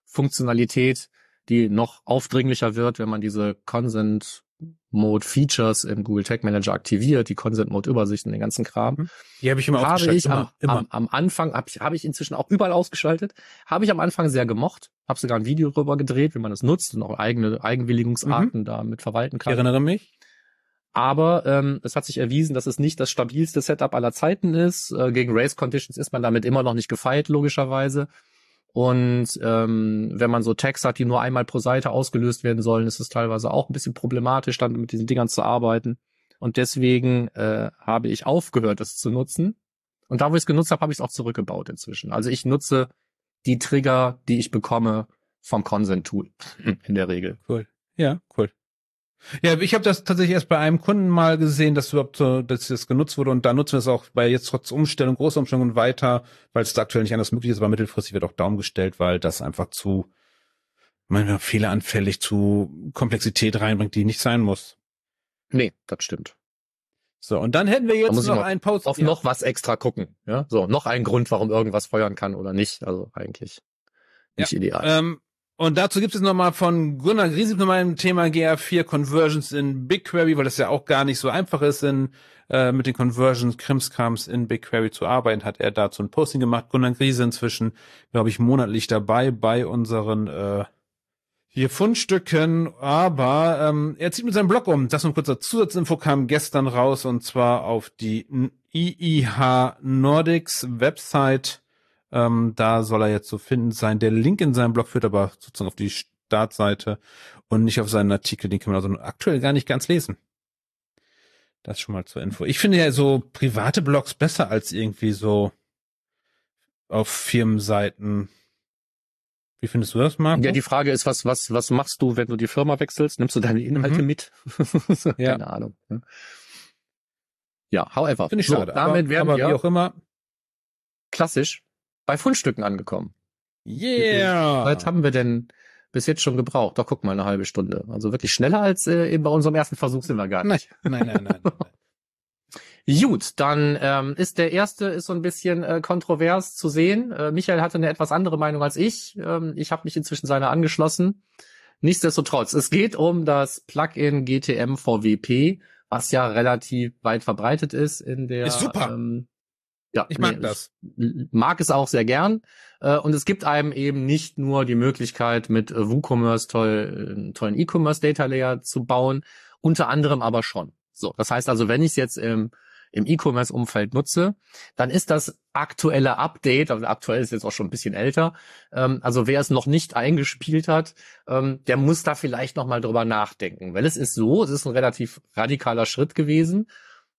Funktionalität, die noch aufdringlicher wird, wenn man diese Consent Mode Features im Google Tag Manager aktiviert, die Consent Mode Übersicht und den ganzen Kram. Die habe ich immer ausgeschaltet. Habe ich am, am, am Anfang, habe ich, habe ich inzwischen auch überall ausgeschaltet, habe ich am Anfang sehr gemocht, habe sogar ein Video darüber gedreht, wie man das nutzt und auch eigene Eigenwilligungsarten mhm. damit verwalten kann. Ich erinnere mich. Aber ähm, es hat sich erwiesen, dass es nicht das stabilste Setup aller Zeiten ist. Äh, gegen Race Conditions ist man damit immer noch nicht gefeit, logischerweise. Und ähm, wenn man so Tags hat, die nur einmal pro Seite ausgelöst werden sollen, ist es teilweise auch ein bisschen problematisch, dann mit diesen Dingern zu arbeiten. Und deswegen äh, habe ich aufgehört, das zu nutzen. Und da, wo ich es genutzt habe, habe ich es auch zurückgebaut inzwischen. Also ich nutze die Trigger, die ich bekomme vom Consent-Tool in der Regel. Cool. Ja, cool. Ja, ich habe das tatsächlich erst bei einem Kunden mal gesehen, dass überhaupt so, dass das genutzt wurde, und da nutzen wir es auch bei jetzt trotz Umstellung, großer Umstellung und weiter, weil es aktuell nicht anders möglich ist, aber mittelfristig wird auch Daumen gestellt, weil das einfach zu, manchmal fehleranfällig, zu Komplexität reinbringt, die nicht sein muss. Nee, das stimmt. So, und dann hätten wir jetzt noch einen Post. Auf ja. noch was extra gucken, ja? So, noch ein Grund, warum irgendwas feuern kann oder nicht, also eigentlich nicht ja, ideal. Ähm, Und dazu gibt es nochmal von Gunnar Griesig nochmal im Thema G A vier Conversions in BigQuery, weil das ja auch gar nicht so einfach ist, in, äh, mit den Conversions, Krimskrams in BigQuery zu arbeiten, hat er dazu ein Posting gemacht. Gunnar Griese inzwischen, glaube ich, monatlich dabei bei unseren äh, hier Fundstücken, aber ähm, er zieht mit seinem Blog um. Das nur ein kurzer Zusatzinfo, kam gestern raus, und zwar auf die I I H Nordics Website. Ähm, da soll er jetzt zu finden sein. Der Link in seinem Blog führt aber sozusagen auf die Startseite und nicht auf seinen Artikel. Den kann man also aktuell gar nicht ganz lesen. Das schon mal zur Info. Ich finde ja so private Blogs besser als irgendwie so auf Firmenseiten. Wie findest du das, Marco? Ja, die Frage ist, was was was machst du, wenn du die Firma wechselst? Nimmst du deine Inhalte mhm. mit? Keine ja. Ahnung. Ja, however. Finde ich so, schade. Damit aber, werden aber wir wie auch immer klassisch bei Fundstücken angekommen. Yeah! Was haben wir denn bis jetzt schon gebraucht? Doch, guck mal, eine halbe Stunde. Also wirklich schneller als äh, eben bei unserem ersten Versuch sind wir gar nicht. Nein, nein, nein. nein, nein. Gut, dann ähm, ist der erste ist so ein bisschen äh, kontrovers zu sehen. Äh, Michael hatte eine etwas andere Meinung als ich. Ähm, ich habe mich inzwischen seiner angeschlossen. Nichtsdestotrotz, es geht um das Plugin G T M V W P, was ja relativ weit verbreitet ist in der... Ist super! Ähm, Ja, ich mag nee, das. Ich mag es auch sehr gern. Und es gibt einem eben nicht nur die Möglichkeit, mit WooCommerce toll, tollen E-Commerce Data Layer zu bauen, unter anderem aber schon. So, das heißt also, wenn ich es jetzt im, im E-Commerce-Umfeld nutze, dann ist das aktuelle Update, also aktuell ist jetzt auch schon ein bisschen älter, also wer es noch nicht eingespielt hat, der muss da vielleicht nochmal drüber nachdenken. Weil es ist so, es ist ein relativ radikaler Schritt gewesen,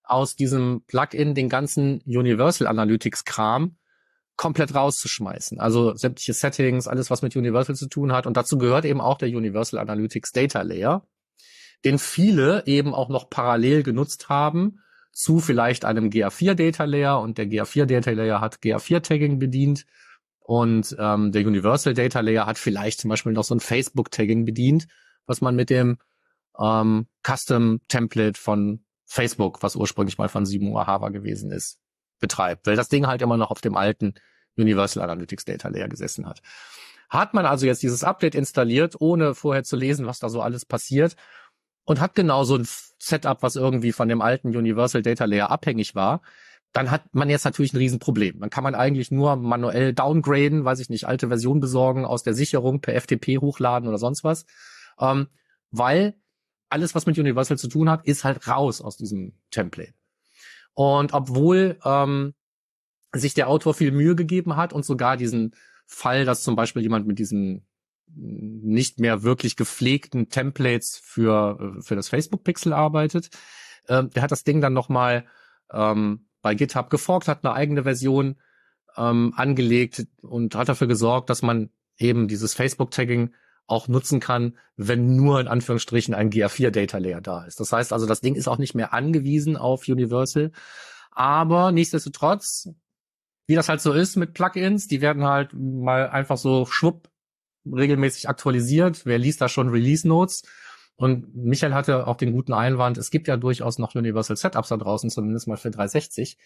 aus diesem Plugin den ganzen Universal Analytics Kram komplett rauszuschmeißen. Also sämtliche Settings, alles was mit Universal zu tun hat. Und dazu gehört eben auch der Universal Analytics Data Layer, den viele eben auch noch parallel genutzt haben zu vielleicht einem G A vier Data Layer. Und der G A vier Data Layer hat G A vier Tagging bedient. Und ähm, der Universal Data Layer hat vielleicht zum Beispiel noch so ein Facebook Tagging bedient, was man mit dem ähm, Custom Template von Facebook, was ursprünglich mal von Simo Ahava gewesen ist, betreibt, weil das Ding halt immer noch auf dem alten Universal Analytics Data Layer gesessen hat. Hat man also jetzt dieses Update installiert, ohne vorher zu lesen, was da so alles passiert, und hat genau so ein Setup, was irgendwie von dem alten Universal Data Layer abhängig war, dann hat man jetzt natürlich ein Riesenproblem. Dann kann man eigentlich nur manuell downgraden, weiß ich nicht, alte Version besorgen, aus der Sicherung per F T P hochladen oder sonst was, ähm, weil alles, was mit Universal zu tun hat, ist halt raus aus diesem Template. Und obwohl ähm, sich der Autor viel Mühe gegeben hat und sogar diesen Fall, dass zum Beispiel jemand mit diesen nicht mehr wirklich gepflegten Templates für für das Facebook-Pixel arbeitet, äh, der hat das Ding dann nochmal ähm, bei GitHub geforkt, hat eine eigene Version ähm, angelegt und hat dafür gesorgt, dass man eben dieses Facebook-Tagging auch nutzen kann, wenn nur in Anführungsstrichen ein G A vier Data Layer da ist. Das heißt also, das Ding ist auch nicht mehr angewiesen auf Universal. Aber nichtsdestotrotz, wie das halt so ist mit Plugins, die werden halt mal einfach so schwupp regelmäßig aktualisiert. Wer liest da schon Release Notes? Und Michael hatte auch den guten Einwand, es gibt ja durchaus noch Universal Setups da draußen, zumindest mal für drei sechzig.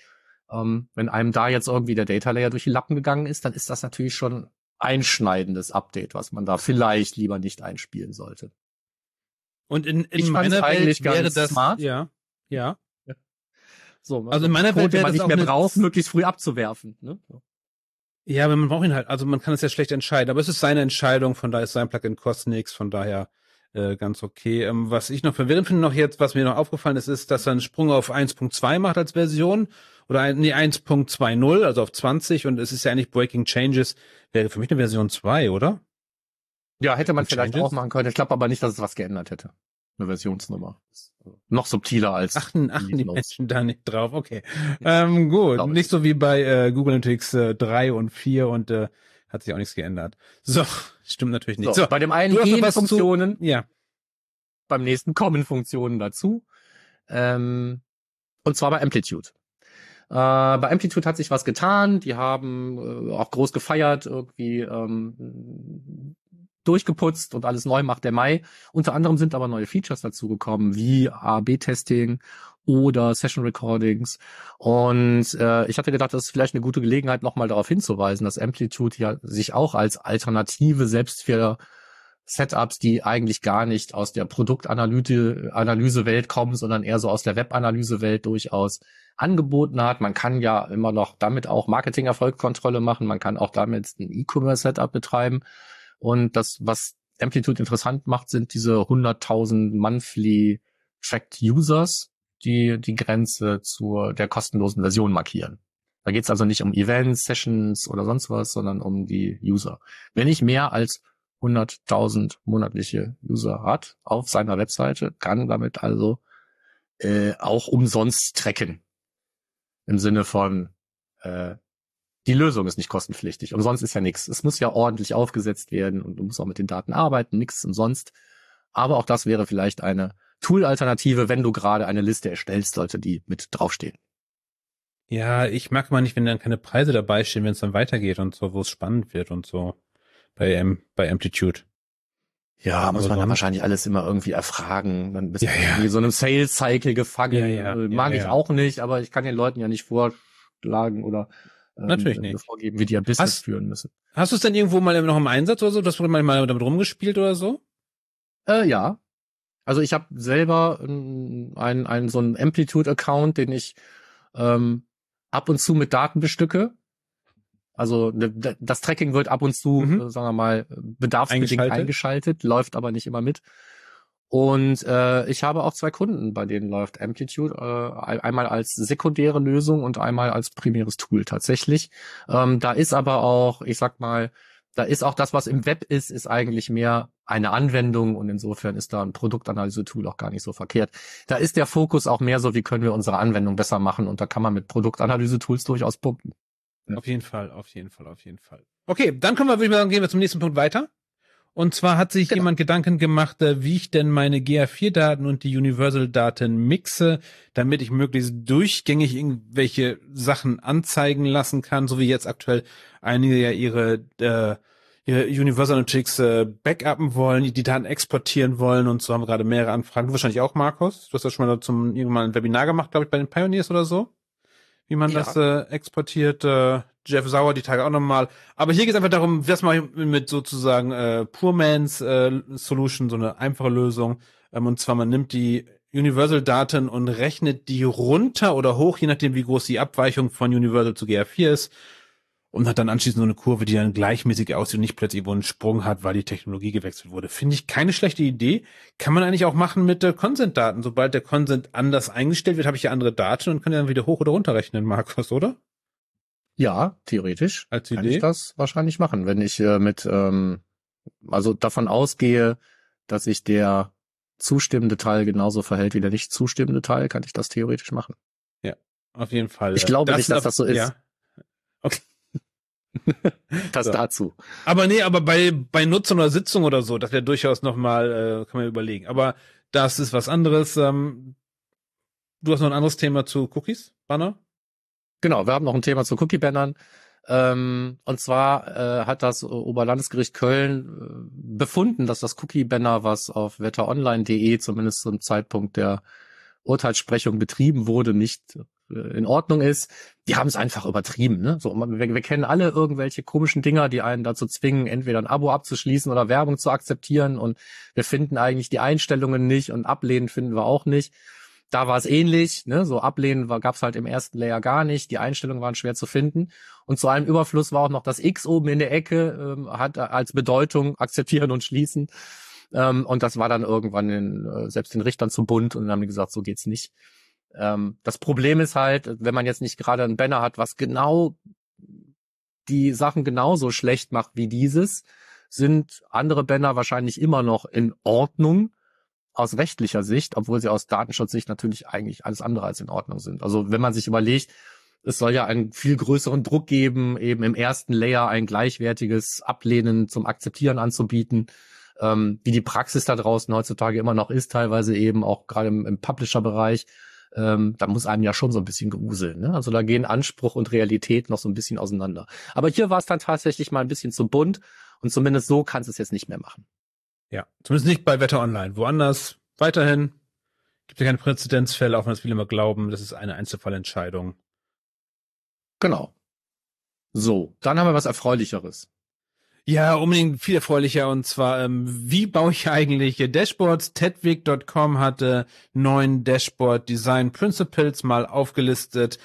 Ähm, wenn einem da jetzt irgendwie der Data Layer durch die Lappen gegangen ist, dann ist das natürlich schon einschneidendes Update, was man da vielleicht lieber nicht einspielen sollte. Und in, in ich meiner Welt wäre das smart. Ja, ja. ja. So, also in meiner Welt wäre das nicht mehr braucht, möglichst früh abzuwerfen. Ne? So. Ja, aber man braucht ihn halt. Also man kann es ja schlecht entscheiden. Aber es ist seine Entscheidung. Von daher ist sein Plugin kostet nichts. Von daher äh, ganz okay. Ähm, was ich noch verwirrend finde noch jetzt, was mir noch aufgefallen ist, ist, dass er einen Sprung auf eins Punkt zwei macht als Version. Oder ein, nee, eins Punkt zwei null, also auf zwanzig. Und es ist ja eigentlich Breaking Changes. Wäre für mich eine Version zwei, oder? Ja, hätte man vielleicht auch machen können. Ich glaube aber nicht, dass es was geändert hätte. Eine Versionsnummer. Noch subtiler als... Achten, achten die Menschen da nicht drauf. Okay. Ähm, gut, nicht so wie bei äh, Google Analytics äh, drei und vier und äh, hat sich auch nichts geändert. So, stimmt natürlich nicht. So, so bei dem einen gehen Funktionen, zu, ja. beim nächsten kommen Funktionen dazu. Ähm, und zwar bei Amplitude. Äh, bei Amplitude hat sich was getan. Die haben äh, auch groß gefeiert irgendwie... Ähm, durchgeputzt und alles neu macht der Mai. Unter anderem sind aber neue Features dazugekommen, wie A B Testing oder Session Recordings. Und äh, ich hatte gedacht, das ist vielleicht eine gute Gelegenheit, nochmal darauf hinzuweisen, dass Amplitude ja sich auch als Alternative selbst für Setups, die eigentlich gar nicht aus der Produktanalyse-Welt kommen, sondern eher so aus der Web-Analyse-Welt durchaus angeboten hat. Man kann ja immer noch damit auch Marketing-Erfolgskontrolle machen. Man kann auch damit ein E-Commerce-Setup betreiben. Und das, was Amplitude interessant macht, sind diese hunderttausend monthly tracked Users, die die Grenze zur der kostenlosen Version markieren. Da geht es also nicht um Events, Sessions oder sonst was, sondern um die User. Wenn ich mehr als hunderttausend monatliche User hat auf seiner Webseite, kann damit also äh, auch umsonst tracken. Im Sinne von äh, die Lösung ist nicht kostenpflichtig. Umsonst ist ja nichts. Es muss ja ordentlich aufgesetzt werden und du musst auch mit den Daten arbeiten. Nichts umsonst. Aber auch das wäre vielleicht eine Tool-Alternative, wenn du gerade eine Liste erstellst, sollte die mit draufstehen. Ja, ich mag mal nicht, wenn dann keine Preise dabei stehen, wenn es dann weitergeht und so, wo es spannend wird und so. Bei, ähm, bei Amplitude. Ja, ja, muss man dann wahrscheinlich alles immer irgendwie erfragen. Dann bist ja, du in ja. so einem Sales-Cycle gefangen. Ja, ja, äh, mag ja, ich ja. auch nicht, aber ich kann den Leuten ja nicht vorschlagen oder Natürlich ähm, nicht. Vorgeben, wie die ein Business hast, führen müssen. Hast du es denn irgendwo mal noch im Einsatz oder so? Dass du mal damit rumgespielt oder so? Äh, ja. Also ich habe selber ähm, einen, einen so einen Amplitude-Account, den ich ähm, ab und zu mit Daten bestücke. Also ne, das Tracking wird ab und zu, mhm. äh, sagen wir mal, bedarfsbedingt eingeschaltet. eingeschaltet, läuft aber nicht immer mit. Und äh, ich habe auch zwei Kunden, bei denen läuft Amplitude, äh, einmal als sekundäre Lösung und einmal als primäres Tool tatsächlich. Ähm, da ist aber auch, ich sag mal, da ist auch das, was im Web ist, ist eigentlich mehr eine Anwendung und insofern ist da ein Produktanalyse-Tool auch gar nicht so verkehrt. Da ist der Fokus auch mehr so, wie können wir unsere Anwendung besser machen und da kann man mit Produktanalyse-Tools durchaus punkten. Auf jeden Fall, auf jeden Fall, auf jeden Fall. Okay, dann können wir, würde ich mal sagen, gehen wir zum nächsten Punkt weiter. Und zwar hat sich genau. jemand Gedanken gemacht, wie ich denn meine G A vier Daten und die Universal-Daten mixe, damit ich möglichst durchgängig irgendwelche Sachen anzeigen lassen kann, so wie jetzt aktuell einige ja ihre, äh, ihre Universal Analytics äh, backuppen wollen, die Daten exportieren wollen und so haben wir gerade mehrere Anfragen. Du wahrscheinlich auch, Markus. Du hast ja schon mal zum irgendwann ein Webinar gemacht, glaube ich, bei den Pioneers oder so, wie man ja. das äh, exportiert. Äh, Jeff Sauer die Tage auch nochmal. Aber hier geht es einfach darum, das mal mit sozusagen äh, Poor Man's äh, Solution, so eine einfache Lösung. Ähm, und zwar man nimmt die Universal-Daten und rechnet die runter oder hoch, je nachdem wie groß die Abweichung von Universal zu G A vier ist. Und hat dann anschließend so eine Kurve, die dann gleichmäßig aussieht und nicht plötzlich wo einen Sprung hat, weil die Technologie gewechselt wurde. Finde ich keine schlechte Idee. Kann man eigentlich auch machen mit äh, Consent-Daten. Sobald der Consent anders eingestellt wird, habe ich ja andere Daten und kann dann wieder hoch oder runter rechnen, Markus, oder? Ja, theoretisch als Idee kann ich das wahrscheinlich machen, wenn ich äh, mit, ähm, also davon ausgehe, dass sich der zustimmende Teil genauso verhält wie der nicht zustimmende Teil, kann ich das theoretisch machen. Ja, auf jeden Fall. Ich glaube das nicht, dass auf, das so ist. Ja. Okay. das so. dazu. Aber nee, aber bei bei Nutzung oder Sitzung oder so, das wäre durchaus nochmal, äh, kann man überlegen. Aber das ist was anderes. Ähm, du hast noch ein anderes Thema zu Cookies, Banner? Genau, wir haben noch ein Thema zu Cookie-Bannern. Ähm, und zwar äh, hat das Oberlandesgericht Köln äh, befunden, dass das Cookie-Banner, was auf wetteronline punkt de zumindest zum Zeitpunkt der Urteilssprechung betrieben wurde, nicht in Ordnung ist, die haben es einfach übertrieben. Ne? So, wir, wir kennen alle irgendwelche komischen Dinger, die einen dazu zwingen, entweder ein Abo abzuschließen oder Werbung zu akzeptieren, und wir finden eigentlich die Einstellungen nicht und ablehnen finden wir auch nicht. Da war es ähnlich, ne? So ablehnen gab es halt im ersten Layer gar nicht, die Einstellungen waren schwer zu finden, und zu allem Überfluss war auch noch das X oben in der Ecke, ähm, hat als Bedeutung akzeptieren und schließen, ähm, und das war dann irgendwann den, selbst den Richtern zu bunt, und dann haben die gesagt, so geht's nicht. Ähm, das Problem ist halt, wenn man jetzt nicht gerade einen Banner hat, was genau die Sachen genauso schlecht macht wie dieses, sind andere Banner wahrscheinlich immer noch in Ordnung, aus rechtlicher Sicht, obwohl sie aus Datenschutzsicht natürlich eigentlich alles andere als in Ordnung sind. Also wenn man sich überlegt, es soll ja einen viel größeren Druck geben, eben im ersten Layer ein gleichwertiges Ablehnen zum Akzeptieren anzubieten, ähm, wie die Praxis da draußen heutzutage immer noch ist, teilweise eben auch gerade im, im Publisher-Bereich, ähm, da muss einem ja schon so ein bisschen gruseln. Ne? Also da gehen Anspruch und Realität noch so ein bisschen auseinander. Aber hier war es dann tatsächlich mal ein bisschen zu bunt, und zumindest so kannst du es jetzt nicht mehr machen. Ja, zumindest nicht bei Wetter Online. Woanders weiterhin gibt es ja keine Präzedenzfälle, auch wenn das viele immer glauben, das ist eine Einzelfallentscheidung. Genau. So, dann haben wir was Erfreulicheres. Ja, unbedingt viel erfreulicher, und zwar, ähm, wie baue ich eigentlich Dashboards? Tedwig Punkt com hatte neun Dashboard Design Principles mal aufgelistet.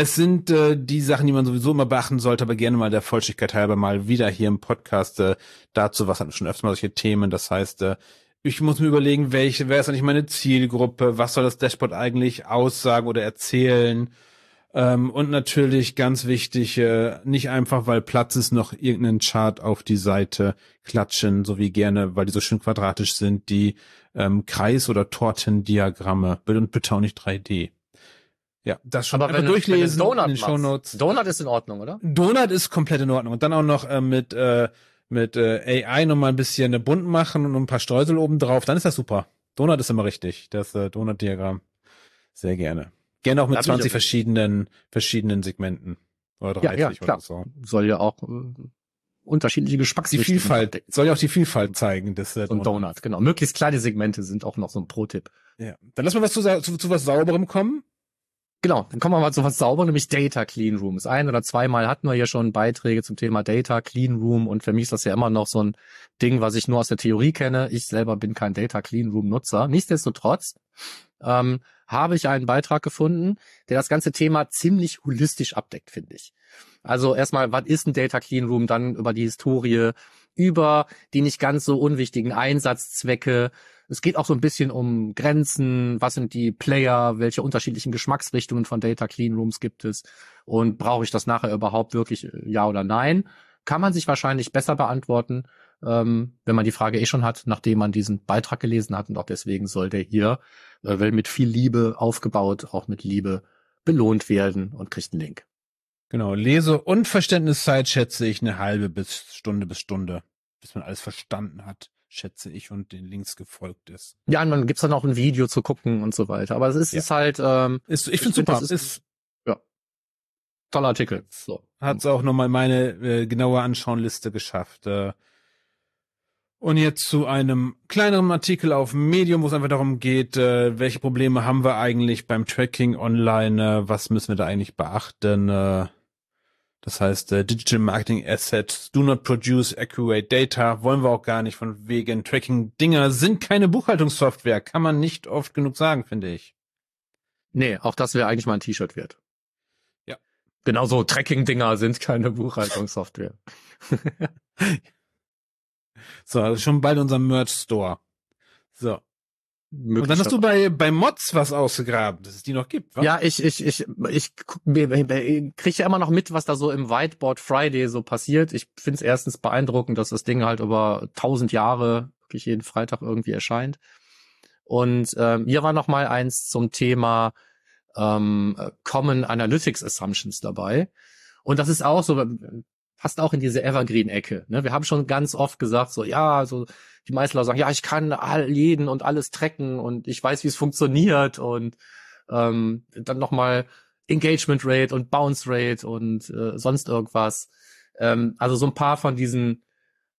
Es sind äh, die Sachen, die man sowieso immer beachten sollte, aber gerne mal der Vollständigkeit halber mal wieder hier im Podcast äh, dazu, was hatten schon öfters mal solche Themen. Das heißt, äh, ich muss mir überlegen, welche, wer ist eigentlich meine Zielgruppe, was soll das Dashboard eigentlich aussagen oder erzählen? Ähm, und natürlich ganz wichtig, äh, nicht einfach, weil Platz ist, noch irgendeinen Chart auf die Seite klatschen, so wie gerne, weil die so schön quadratisch sind, die ähm, Kreis- oder Tortendiagramme, und bitte auch nicht drei D. Ja, das schon. Aber wenn du, durchlesen wenn du Donut in den Shownotes. Donut ist in Ordnung, oder? Donut ist komplett in Ordnung. Und dann auch noch äh, mit äh, mit äh, A I nochmal ein bisschen äh, bunt machen und ein paar Streusel oben drauf. Dann ist das super. Donut ist immer richtig. Das äh, Donut-Diagramm. Sehr gerne. Gerne auch mit zwanzig verschiedenen verschiedenen Segmenten. Oder dreißig, ja, ja, klar. Oder so. Soll ja auch äh, unterschiedliche Geschmacksrichtungen. Die Vielfalt. Soll ja auch die Vielfalt zeigen. Des, äh, und Donut. Donut, genau. Möglichst kleine Segmente sind auch noch so ein Pro-Tipp. Ja. Dann lass mal was zu, zu, zu was Sauberem kommen. Genau, dann kommen wir mal zu was sauber, nämlich Data Clean Rooms. Ein oder zweimal hatten wir hier schon Beiträge zum Thema Data Clean Room, und für mich ist das ja immer noch so ein Ding, was ich nur aus der Theorie kenne. Ich selber bin kein Data Clean Room Nutzer. Nichtsdestotrotz ähm, habe ich einen Beitrag gefunden, der das ganze Thema ziemlich holistisch abdeckt, finde ich. Also erstmal, was ist ein Data Clean Room? Dann über die Historie, über die nicht ganz so unwichtigen Einsatzzwecke. Es geht auch so ein bisschen um Grenzen, was sind die Player, welche unterschiedlichen Geschmacksrichtungen von Data Clean Rooms gibt es, und brauche ich das nachher überhaupt wirklich, ja oder nein? Kann man sich wahrscheinlich besser beantworten, ähm, wenn man die Frage eh schon hat, nachdem man diesen Beitrag gelesen hat, und auch deswegen soll der hier, äh, weil mit viel Liebe aufgebaut, auch mit Liebe belohnt werden, und kriegt einen Link. Genau, Lese- und Verständniszeit schätze ich eine halbe bis Stunde bis Stunde, bis man alles verstanden hat. Schätze ich, und den Links gefolgt ist. Ja, und dann gibt's dann auch ein Video zu gucken und so weiter. Aber es ist, ja. ist halt... Ähm, ist, ich finde es super. Find, das ist, ist, ja. Toller Artikel. So. Hat's auch nochmal meine äh, genaue Anschauenliste geschafft. Äh, und jetzt zu einem kleineren Artikel auf Medium, wo es einfach darum geht, äh, welche Probleme haben wir eigentlich beim Tracking online, äh, was müssen wir da eigentlich beachten, äh, das heißt, äh, Digital Marketing Assets do not produce accurate data, wollen wir auch gar nicht, von wegen Tracking-Dinger sind keine Buchhaltungssoftware, kann man nicht oft genug sagen, finde ich. Nee, auch das wäre eigentlich mal ein T-Shirt wert. Ja. Genauso, Tracking-Dinger sind keine Buchhaltungssoftware. So, also schon bald unser Merch-Store. So. Und dann hast du bei bei Mods was ausgegraben, dass es die noch gibt, was? Ja, ich ich ich ich kriege ja immer noch mit, was da so im Whiteboard Friday so passiert. Ich finde es erstens beeindruckend, dass das Ding halt über tausend Jahre wirklich jeden Freitag irgendwie erscheint. Und ähm, hier war noch mal eins zum Thema ähm, Common Analytics Assumptions dabei. Und das ist auch so, passt auch in diese Evergreen-Ecke. Ne? Wir haben schon ganz oft gesagt, so ja, so die meisten Leute sagen, ja, ich kann all jeden und alles tracken und ich weiß, wie es funktioniert, und ähm, dann nochmal Engagement Rate und Bounce Rate und äh, sonst irgendwas. Ähm, also so ein paar von diesen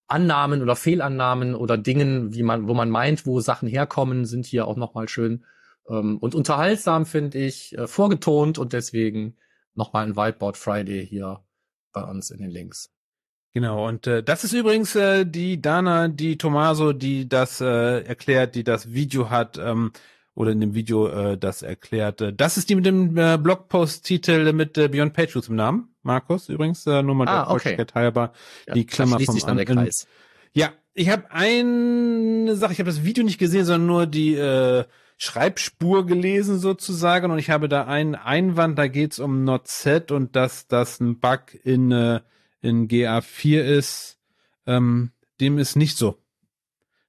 Annahmen oder Fehlannahmen oder Dingen, wie man, wo man meint, wo Sachen herkommen, sind hier auch nochmal schön ähm, und unterhaltsam, finde ich, äh, vorgetont, und deswegen nochmal ein Whiteboard Friday hier bei uns in den Links. Genau, und äh, das ist übrigens äh, die Dana DiTomaso, die das äh, erklärt, die das Video hat, ähm, oder in dem Video äh, das erklärt. Äh, das ist die mit dem äh, Blogpost-Titel mit äh, Beyond Pageviews im Namen, Markus, übrigens, äh, nur mal ah, der Vollständigkeit okay. halber, ja, die Klammer vom anderen. Ja, ich habe eine Sache, ich habe das Video nicht gesehen, sondern nur die äh, Schreibspur gelesen sozusagen, und ich habe da einen Einwand, da geht's um Not-Z und dass das ein Bug in äh, in G A vier ist, ähm, dem ist nicht so.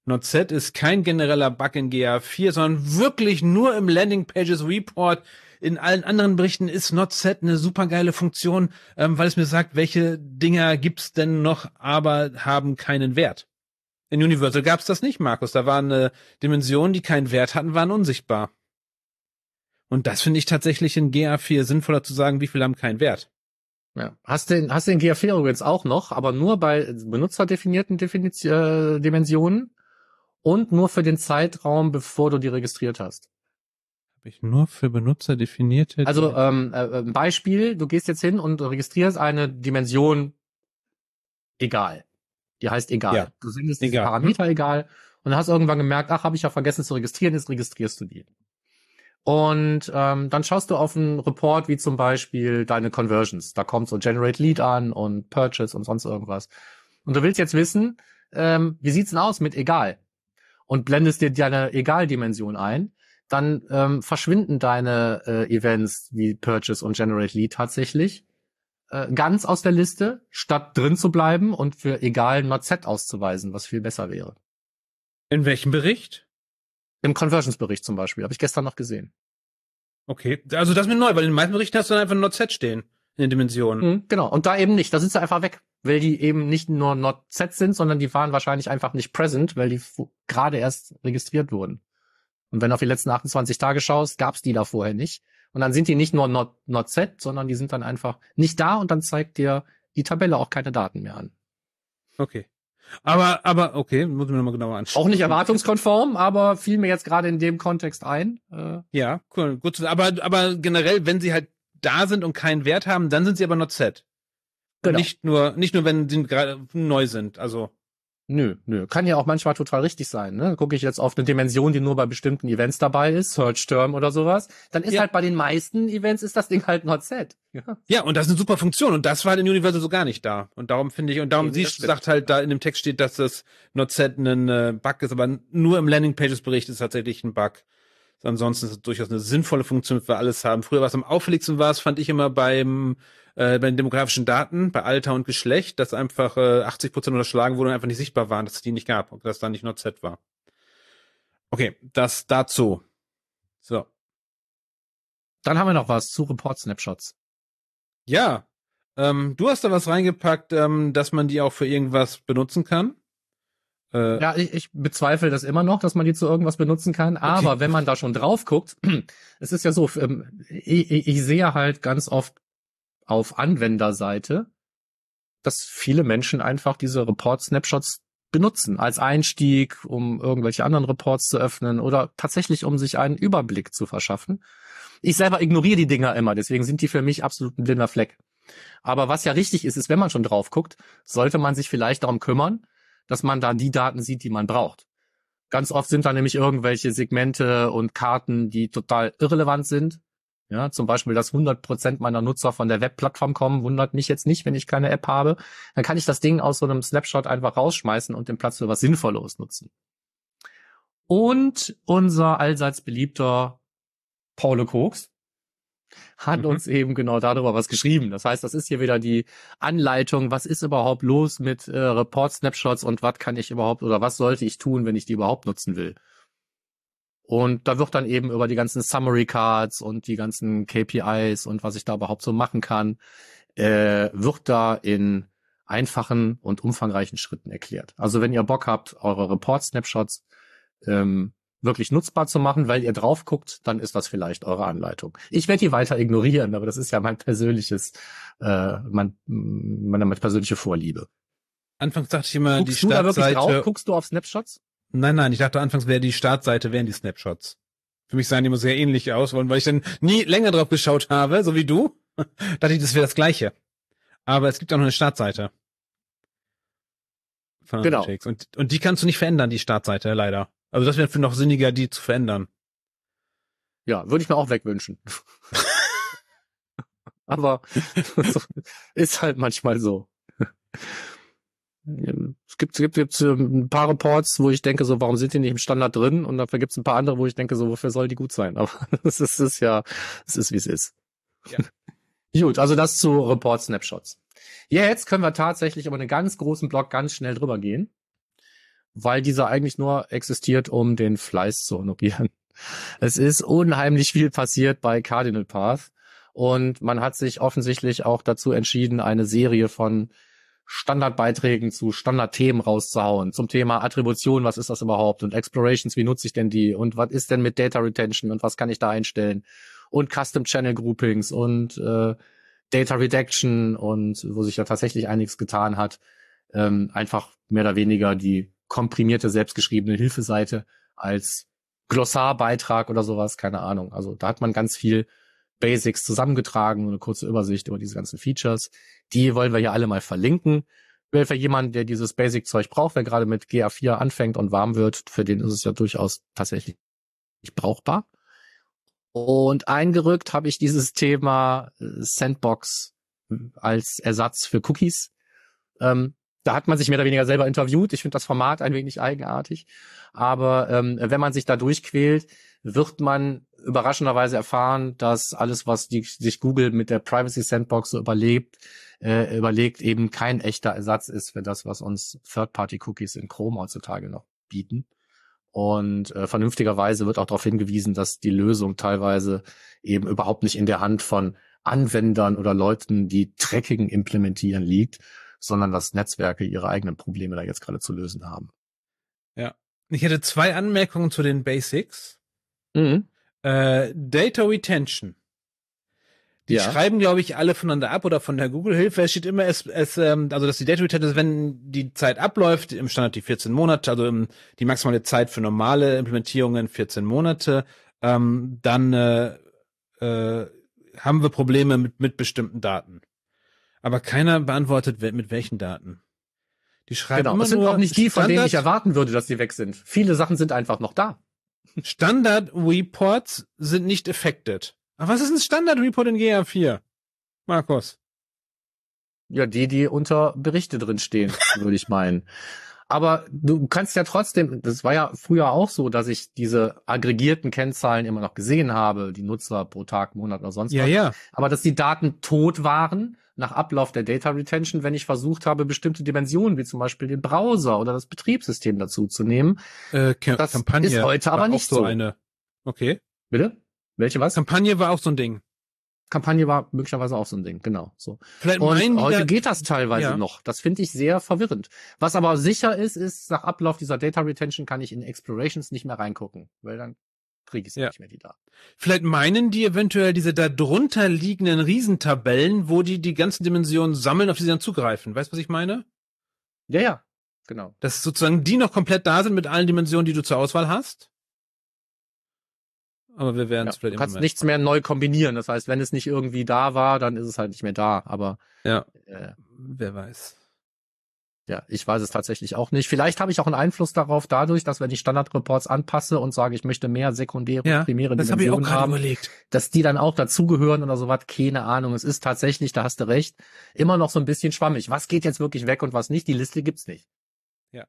Not-Z ist kein genereller Bug in G A vier, sondern wirklich nur im Landing Pages Report. In allen anderen Berichten ist Not-Z eine super geile Funktion, ähm, weil es mir sagt, welche Dinger gibt's denn noch, aber haben keinen Wert. In Universal gab's das nicht, Markus. Da waren äh, Dimensionen, die keinen Wert hatten, waren unsichtbar. Und das finde ich tatsächlich in G A vier sinnvoller zu sagen, wie viele haben keinen Wert. Ja. Hast den, hast den G A vier übrigens auch noch, aber nur bei benutzerdefinierten Definiz- äh, Dimensionen und nur für den Zeitraum, bevor du die registriert hast. Habe ich nur für benutzerdefinierte? Also ähm, äh, Beispiel, du gehst jetzt hin und registrierst eine Dimension egal. Die heißt egal. Ja. Du sendest diesen Parameter egal und hast irgendwann gemerkt, ach, habe ich ja vergessen zu registrieren, jetzt registrierst du die. Und ähm, dann schaust du auf einen Report wie zum Beispiel deine Conversions. Da kommt so Generate Lead an und Purchase und sonst irgendwas. Und du willst jetzt wissen, ähm, wie sieht's denn aus mit egal? Und blendest dir deine Egal-Dimension ein, dann ähm, verschwinden deine äh, Events wie Purchase und Generate Lead tatsächlich äh, ganz aus der Liste, statt drin zu bleiben und für egal Not-Z auszuweisen, was viel besser wäre. In welchem Bericht? Im Conversions-Bericht zum Beispiel, habe ich gestern noch gesehen. Okay, also das ist mir neu, weil in den meisten Berichten hast du dann einfach Not-Z stehen in den Dimensionen. Mhm, genau, und da eben nicht, da sind sie einfach weg, weil die eben nicht nur Not-Z sind, sondern die waren wahrscheinlich einfach nicht present, weil die gerade erst registriert wurden. Und wenn du auf die letzten achtundzwanzig Tage schaust, gab es die da vorher nicht. Und dann sind die nicht nur Not-Z, sondern die sind dann einfach nicht da, und dann zeigt dir die Tabelle auch keine Daten mehr an. Okay. Aber, aber, okay, muss ich mir nochmal genauer anschauen. Auch nicht erwartungskonform, aber fiel mir jetzt gerade in dem Kontext ein. Äh ja, cool, gut. Aber, aber generell, wenn sie halt da sind und keinen Wert haben, dann sind sie aber Not-Z. Genau. Nicht nur, nicht nur, wenn sie gerade neu sind, also. Nö, nö. Kann ja auch manchmal total richtig sein, ne? Gucke ich jetzt auf eine Dimension, die nur bei bestimmten Events dabei ist, Search Term oder sowas, dann ist ja halt bei den meisten Events ist das Ding halt Not-Z. Ja. Ja, und das ist eine super Funktion, und das war halt in Universal so gar nicht da. Und darum finde ich, und darum, sie sagt halt, da in dem Text steht, dass das Not-Z ein äh, Bug ist, aber nur im Landing-Pages-Bericht ist tatsächlich ein Bug. Ansonsten ist es durchaus eine sinnvolle Funktion, die wir alles haben. Früher, was am auffälligsten war, fand ich immer beim äh, bei den demografischen Daten, bei Alter und Geschlecht, dass einfach äh, achtzig Prozent unterschlagen wurden und einfach nicht sichtbar waren, dass es die nicht gab und dass da nicht Not-Z war. Okay, das dazu. So. Dann haben wir noch was zu Report-Snapshots. Ja, ähm, du hast da was reingepackt, ähm, dass man die auch für irgendwas benutzen kann. Ja, ich, ich bezweifle das immer noch, dass man die zu irgendwas benutzen kann. Aber okay, wenn man da schon drauf guckt, es ist ja so, ich, ich sehe halt ganz oft auf Anwenderseite, dass viele Menschen einfach diese Report-Snapshots benutzen als Einstieg, um irgendwelche anderen Reports zu öffnen oder tatsächlich, um sich einen Überblick zu verschaffen. Ich selber ignoriere die Dinger immer, deswegen sind die für mich absolut ein blinder Fleck. Aber was ja richtig ist, ist, wenn man schon drauf guckt, sollte man sich vielleicht darum kümmern, dass man da die Daten sieht, die man braucht. Ganz oft sind da nämlich irgendwelche Segmente und Karten, die total irrelevant sind. Ja, zum Beispiel, dass hundert Prozent meiner Nutzer von der Webplattform kommen, wundert mich jetzt nicht, wenn ich keine App habe. Dann kann ich das Ding aus so einem Snapshot einfach rausschmeißen und den Platz für was Sinnvolleres nutzen. Und unser allseits beliebter Paulo Koks hat mhm. uns eben genau darüber was geschrieben. Das heißt, das ist hier wieder die Anleitung, was ist überhaupt los mit äh, Report-Snapshots und was kann ich überhaupt oder was sollte ich tun, wenn ich die überhaupt nutzen will. Und da wird dann eben über die ganzen Summary-Cards und die ganzen K P Is und was ich da überhaupt so machen kann, äh, wird da in einfachen und umfangreichen Schritten erklärt. Also wenn ihr Bock habt, eure Report-Snapshots ähm, wirklich nutzbar zu machen, weil ihr drauf guckt, dann ist das vielleicht eure Anleitung. Ich werde die weiter ignorieren, aber das ist ja mein persönliches, äh, mein, meine, meine persönliche Vorliebe. Anfangs dachte ich immer, guckst die Startseite... Guckst du da wirklich drauf? Guckst du auf Snapshots? Nein, nein, ich dachte anfangs, wäre die Startseite, wären die Snapshots. Für mich sahen die immer sehr ähnlich aus, weil ich dann nie länger drauf geschaut habe, so wie du. Dachte ich, das wäre das Gleiche. Aber es gibt auch noch eine Startseite. Von genau. Und, und die kannst du nicht verändern, die Startseite, leider. Also das wäre für noch sinniger, die zu verändern. Ja, würde ich mir auch wegwünschen. Aber ist halt manchmal so. Es gibt, es gibt, gibt ein paar Reports, wo ich denke, so, warum sind die nicht im Standard drin? Und dafür gibt es ein paar andere, wo ich denke, so, wofür soll die gut sein? Aber es ist, ist ja, es ist, wie es ist. Ja. Gut, also das zu Report-Snapshots. Jetzt können wir tatsächlich über einen ganz großen Block ganz schnell drüber gehen, weil dieser eigentlich nur existiert, um den Fleiß zu honorieren. Es ist unheimlich viel passiert bei Cardinal Path und man hat sich offensichtlich auch dazu entschieden, eine Serie von Standardbeiträgen zu Standardthemen rauszuhauen, zum Thema Attribution, was ist das überhaupt, und Explorations, wie nutze ich denn die und was ist denn mit Data Retention und was kann ich da einstellen und Custom Channel Groupings und äh, Data Redaction und wo sich ja tatsächlich einiges getan hat, ähm, einfach mehr oder weniger die komprimierte, selbstgeschriebene Hilfeseite als Glossarbeitrag oder sowas, keine Ahnung. Also da hat man ganz viel Basics zusammengetragen, eine kurze Übersicht über diese ganzen Features. Die wollen wir hier alle mal verlinken. Für jemanden, der dieses Basic-Zeug braucht, wer gerade mit G A vier anfängt und warm wird, für den ist es ja durchaus tatsächlich brauchbar. Und eingerückt habe ich dieses Thema Sandbox als Ersatz für Cookies. Ähm, da hat man sich mehr oder weniger selber interviewt. Ich finde das Format ein wenig eigenartig. Aber ähm, wenn man sich da durchquält, wird man überraschenderweise erfahren, dass alles, was die, sich Google mit der Privacy Sandbox so überlebt, äh, überlegt, eben kein echter Ersatz ist für das, was uns Third-Party-Cookies in Chrome heutzutage noch bieten. Und äh, vernünftigerweise wird auch darauf hingewiesen, dass die Lösung teilweise eben überhaupt nicht in der Hand von Anwendern oder Leuten, die Tracking implementieren, liegt, sondern dass Netzwerke ihre eigenen Probleme da jetzt gerade zu lösen haben. Ja, ich hätte zwei Anmerkungen zu den Basics. Mhm. Äh, Data Retention. Die ja. schreiben, glaube ich, alle voneinander ab oder von der Google-Hilfe. Es steht immer, es, es, ähm, also dass die Data Retention ist, wenn die Zeit abläuft, im Standard die vierzehn Monate, also im, die maximale Zeit für normale Implementierungen vierzehn Monate, ähm, dann äh, äh, haben wir Probleme mit, mit bestimmten Daten. Aber keiner beantwortet, mit welchen Daten. Die schreiben genau. immer das sind nur auch nicht die, Standard, von denen ich erwarten würde, dass die weg sind. Viele Sachen sind einfach noch da. Standard-Reports sind nicht affected. Aber was ist ein Standard-Report in G A vier, Markus? Ja, die, die unter Berichte drin stehen, würde ich meinen. Aber du kannst ja trotzdem, das war ja früher auch so, dass ich diese aggregierten Kennzahlen immer noch gesehen habe, die Nutzer pro Tag, Monat oder sonst was. Ja, ja. Aber dass die Daten tot waren nach Ablauf der Data Retention, wenn ich versucht habe, bestimmte Dimensionen, wie zum Beispiel den Browser oder das Betriebssystem dazu zu nehmen. Äh, das Kampagne ist heute aber nicht so. so. Eine. Okay. Bitte? Welche was? Kampagne war auch so ein Ding. Kampagne war möglicherweise auch so ein Ding, genau. So. Vielleicht und heute da, geht das teilweise ja. noch. Das finde ich sehr verwirrend. Was aber sicher ist, ist, nach Ablauf dieser Data Retention kann ich in Explorations nicht mehr reingucken, weil dann kriege ich ja. nicht mehr die Daten. Vielleicht meinen die eventuell diese da drunter liegenden Riesentabellen, wo die die ganzen Dimensionen sammeln, auf die sie dann zugreifen. Weißt du, was ich meine? Ja, ja, genau. Dass sozusagen die noch komplett da sind mit allen Dimensionen, die du zur Auswahl hast? Aber wir werden es ja, vielleicht du kannst Moment nichts mehr neu kombinieren. Das heißt, wenn es nicht irgendwie da war, dann ist es halt nicht mehr da. Aber ja, äh, wer weiß. Ja, ich weiß es tatsächlich auch nicht. Vielleicht habe ich auch einen Einfluss darauf dadurch, dass wenn ich Standardreports anpasse und sage, ich möchte mehr sekundäre ja, und primäre das Dimensionen hab ich auch haben, überlegt. Dass die dann auch dazugehören oder sowas. Keine Ahnung. Es ist tatsächlich, da hast du recht, immer noch so ein bisschen schwammig. Was geht jetzt wirklich weg und was nicht? Die Liste gibt's nicht. Ja.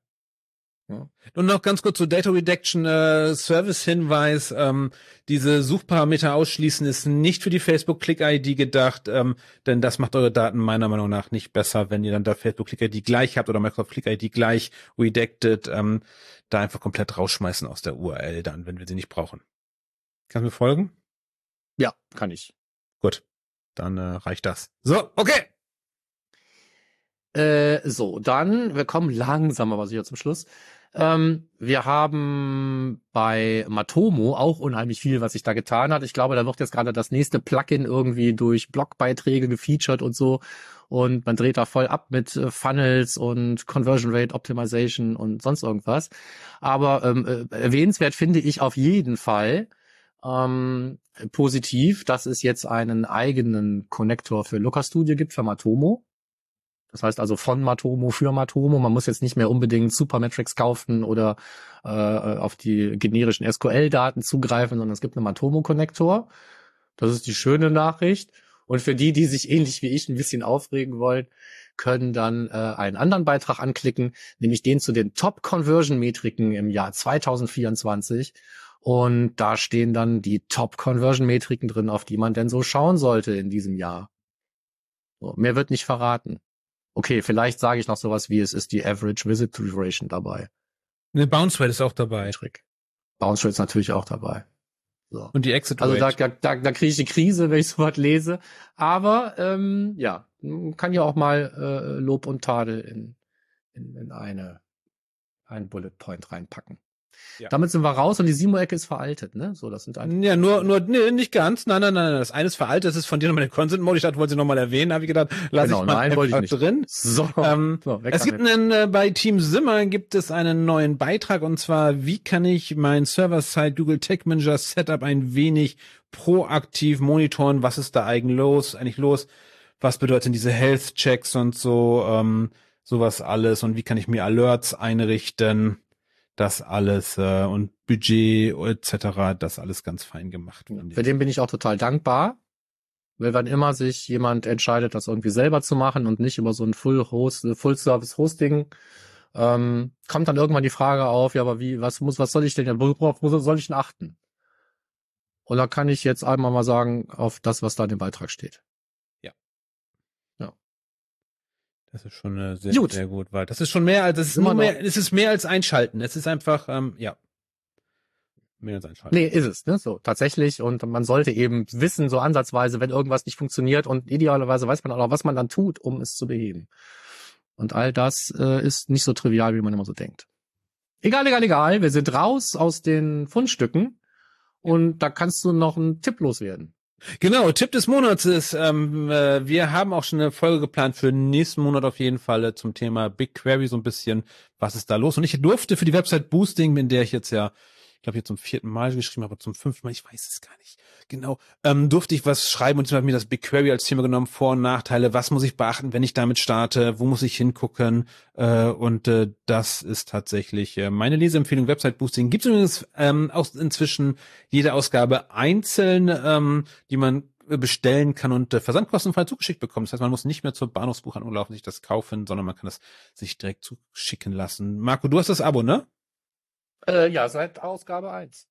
Ja. Und noch ganz kurz zu Data Redaction äh, Service-Hinweis. Ähm, diese Suchparameter ausschließen ist nicht für die Facebook-Click-I D gedacht, ähm, denn das macht eure Daten meiner Meinung nach nicht besser, wenn ihr dann da Facebook-Click-I D gleich habt oder Microsoft-Click-I D gleich redacted, ähm, da einfach komplett rausschmeißen aus der U R L dann, wenn wir sie nicht brauchen. Kannst du mir folgen? Ja, kann ich. Gut, dann äh, reicht das. So, okay. Äh, so, dann, wir kommen langsam aber sicher zum Schluss. Ähm, wir haben bei Matomo auch unheimlich viel, was sich da getan hat. Ich glaube, da wird jetzt gerade das nächste Plugin irgendwie durch Blogbeiträge gefeatured und so. Und man dreht da voll ab mit äh, Funnels und Conversion Rate Optimization und sonst irgendwas. Aber ähm, äh, erwähnenswert finde ich auf jeden Fall ähm, positiv, dass es jetzt einen eigenen Connector für Looker Studio gibt, für Matomo. Das heißt also von Matomo für Matomo. Man muss jetzt nicht mehr unbedingt Supermetrics kaufen oder äh, auf die generischen S Q L-Daten zugreifen, sondern es gibt einen Matomo-Connector. Das ist die schöne Nachricht. Und für die, die sich ähnlich wie ich ein bisschen aufregen wollen, können dann äh, einen anderen Beitrag anklicken, nämlich den zu den Top-Conversion-Metriken im Jahr zwanzig vierundzwanzig. Und da stehen dann die Top-Conversion-Metriken drin, auf die man denn so schauen sollte in diesem Jahr. So, mehr wird nicht verraten. Okay, vielleicht sage ich noch sowas wie, es ist die Average Visit Duration dabei. Eine Bounce Rate ist auch dabei. Trick. Bounce Rate ist natürlich auch dabei. So. Und die Exit Rate. Also da, da, da kriege ich die Krise, wenn ich sowas lese. Aber ähm, ja, kann ja auch mal äh, Lob und Tadel in, in, in eine einen Bullet Point reinpacken. Ja. Damit sind wir raus und die Simo-Ecke ist veraltet, ne? So, das sind eigentlich. Ja, nur, nur, nee, nicht ganz. Nein, nein, nein, nein. Das eine ist veraltet, das ist von dir nochmal der Consent-Mode. Ich dachte, wollte sie nochmal erwähnen, habe ich gedacht, lass genau, ich mal nein, ich nicht. drin. So, ähm, so es gibt einen, äh, bei Team Simmer gibt es einen neuen Beitrag und zwar, wie kann ich mein Server-Side Google Tag Manager Setup ein wenig proaktiv monitoren? Was ist da eigentlich los? Eigentlich los? Was bedeuten diese Health-Checks und so, ähm, sowas alles? Und wie kann ich mir Alerts einrichten? Das alles äh, und Budget et cetera, das alles ganz fein gemacht. Für den bin ich auch total dankbar, weil wann immer sich jemand entscheidet, das irgendwie selber zu machen und nicht über so ein Full-Host, Full-Service-Hosting, ähm, kommt dann irgendwann die Frage auf, ja, aber wie, was muss, was soll ich denn, worauf soll ich denn achten? Und da kann ich jetzt einmal mal sagen, auf das, was da in dem Beitrag steht. Das ist schon eine sehr, gut. sehr gut weit. Das ist schon mehr als, das ist immer mehr, es ist mehr als einschalten. Es ist einfach, ähm, ja. Mehr als einschalten. Nee, ist es, ne? So, tatsächlich. Und man sollte eben wissen, so ansatzweise, wenn irgendwas nicht funktioniert. Und idealerweise weiß man auch noch, was man dann tut, um es zu beheben. Und all das äh, ist nicht so trivial, wie man immer so denkt. Egal, egal, egal. Wir sind raus aus den Fundstücken. Und da kannst du noch einen Tipp loswerden. Genau, Tipp des Monats ist, ähm, äh, wir haben auch schon eine Folge geplant für nächsten Monat auf jeden Fall äh, zum Thema BigQuery, so ein bisschen, was ist da los? Und ich durfte für die Website Boosting, in der ich jetzt ja, ich glaube, jetzt zum vierten Mal geschrieben habe, zum fünften Mal, ich weiß es gar nicht, genau, ähm, durfte ich was schreiben und ich habe mir das BigQuery als Thema genommen, Vor- und Nachteile, was muss ich beachten, wenn ich damit starte, wo muss ich hingucken äh, und äh, das ist tatsächlich äh, meine Leseempfehlung, Website Boosting. Gibt es übrigens ähm, auch inzwischen jede Ausgabe einzeln, ähm, die man bestellen kann und äh, versandkostenfrei zugeschickt bekommen. Das heißt, man muss nicht mehr zur Bahnhofsbuchhandlung laufen, sich das kaufen, sondern man kann das sich direkt zuschicken lassen. Marco, du hast das Abo, ne? Äh, ja, seit Ausgabe eins.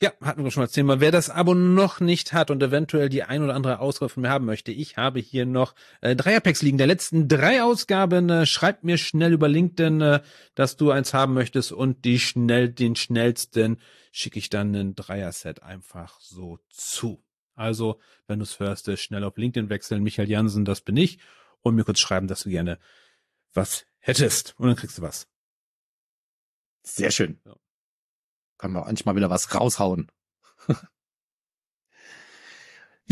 Ja, hatten wir schon mal das Thema. Wer das Abo noch nicht hat und eventuell die ein oder andere Ausgabe von mir haben möchte, ich habe hier noch äh, drei Packs liegen. Der letzten drei Ausgaben, äh, schreib mir schnell über LinkedIn, äh, dass du eins haben möchtest und die schnell, den schnellsten schicke ich dann ein Dreier-Set einfach so zu. Also, wenn du es hörst, äh, schnell auf LinkedIn wechseln. Michael Jansen, das bin ich. Und mir kurz schreiben, dass du gerne was hättest. Und dann kriegst du was. Sehr schön. Ja. Können wir manchmal wieder was raushauen.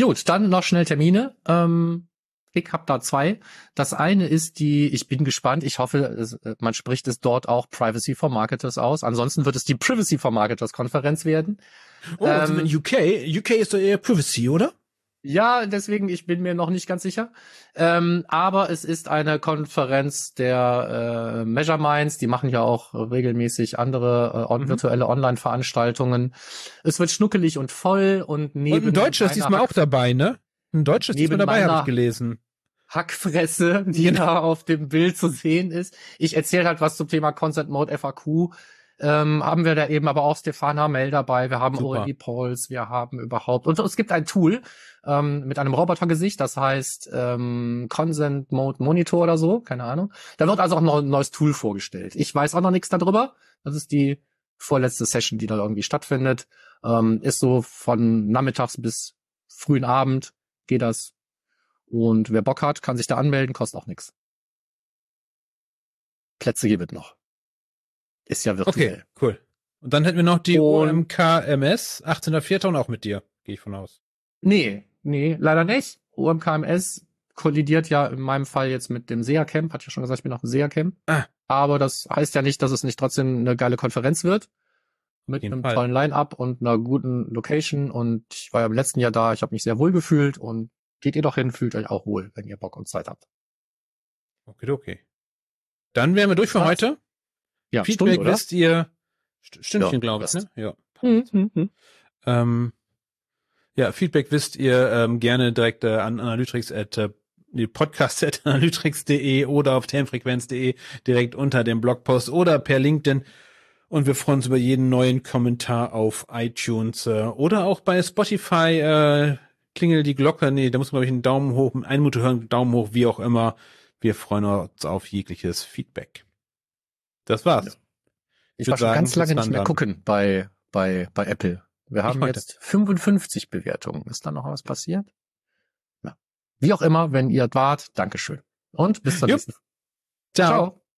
Gut, dann noch schnell Termine. Ähm, ich habe da zwei. Das eine ist die, ich bin gespannt, ich hoffe, es, man spricht es dort auch Privacy for Marketers aus. Ansonsten wird es die Privacy for Marketers Konferenz werden. Oh, also ähm, in U K? U K ist doch eher Privacy, oder? Ja, deswegen, ich bin mir noch nicht ganz sicher. Ähm, aber es ist eine Konferenz der äh, Measure Minds. Die machen ja auch regelmäßig andere äh, on- mhm. virtuelle Online-Veranstaltungen. Es wird schnuckelig und voll. Und, neben und ein Deutscher ist diesmal Hack auch dabei, ne? Ein Deutscher ist diesmal dabei, habe ich gelesen. Hackfresse, die genau. da auf dem Bild zu sehen ist. Ich erzähle halt was zum Thema Consent Mode F A Q. Ähm, haben wir da eben aber auch Stefan Hamel dabei, wir haben Aurelie Pauls, wir haben überhaupt, und es gibt ein Tool ähm, mit einem Robotergesicht, das heißt ähm, Consent Mode Monitor oder so, keine Ahnung. Da wird also auch noch ein neues Tool vorgestellt. Ich weiß auch noch nichts darüber, das ist die vorletzte Session, die da irgendwie stattfindet. Ähm, ist so von nachmittags bis frühen Abend geht das und wer Bock hat, kann sich da anmelden, kostet auch nichts. Plätze gibt es noch. Ist ja virtuell. Okay, cool. Und dann hätten wir noch die O M K M S, achtzehnter vierter und auch mit dir, gehe ich von aus. Nee, nee, leider nicht. O M K M S kollidiert ja in meinem Fall jetzt mit dem S E A-Camp, hat ja schon gesagt, ich bin auf dem S E A-Camp. Ah. Aber das heißt ja nicht, dass es nicht trotzdem eine geile Konferenz wird. Mit einem Fall. tollen Line-Up und einer guten Location. Und ich war ja im letzten Jahr da. Ich habe mich sehr wohl gefühlt. Und geht ihr doch hin, fühlt euch auch wohl, wenn ihr Bock und Zeit habt. Okay, okay. Dann wären wir durch für Was? heute. Ja, Feedback Stunde, wisst ihr. Stündchen, ja, glaube ich. Ne? Ja. Mhm, mhm. Ähm, ja, Feedback wisst ihr ähm, gerne direkt äh, an Analytics at äh, podcast at analytics punkt de oder auf themenfrequenz punkt de direkt unter dem Blogpost oder per LinkedIn. Und wir freuen uns über jeden neuen Kommentar auf iTunes äh, oder auch bei Spotify. Äh, klingelt die Glocke. Nee, da muss man, glaube ich, einen Daumen hoch, einen Einmut hören, Daumen hoch, wie auch immer. Wir freuen uns auf jegliches Feedback. Das war's. Ja. Ich, ich war schon sagen, ganz lange nicht mehr dran. gucken bei, bei, bei Apple. Wir haben jetzt fünfundfünfzig Bewertungen. Ist da noch was passiert? Ja. Wie auch immer, wenn ihr wart, Dankeschön. Und bis zum nächsten Mal. Ciao. Ciao.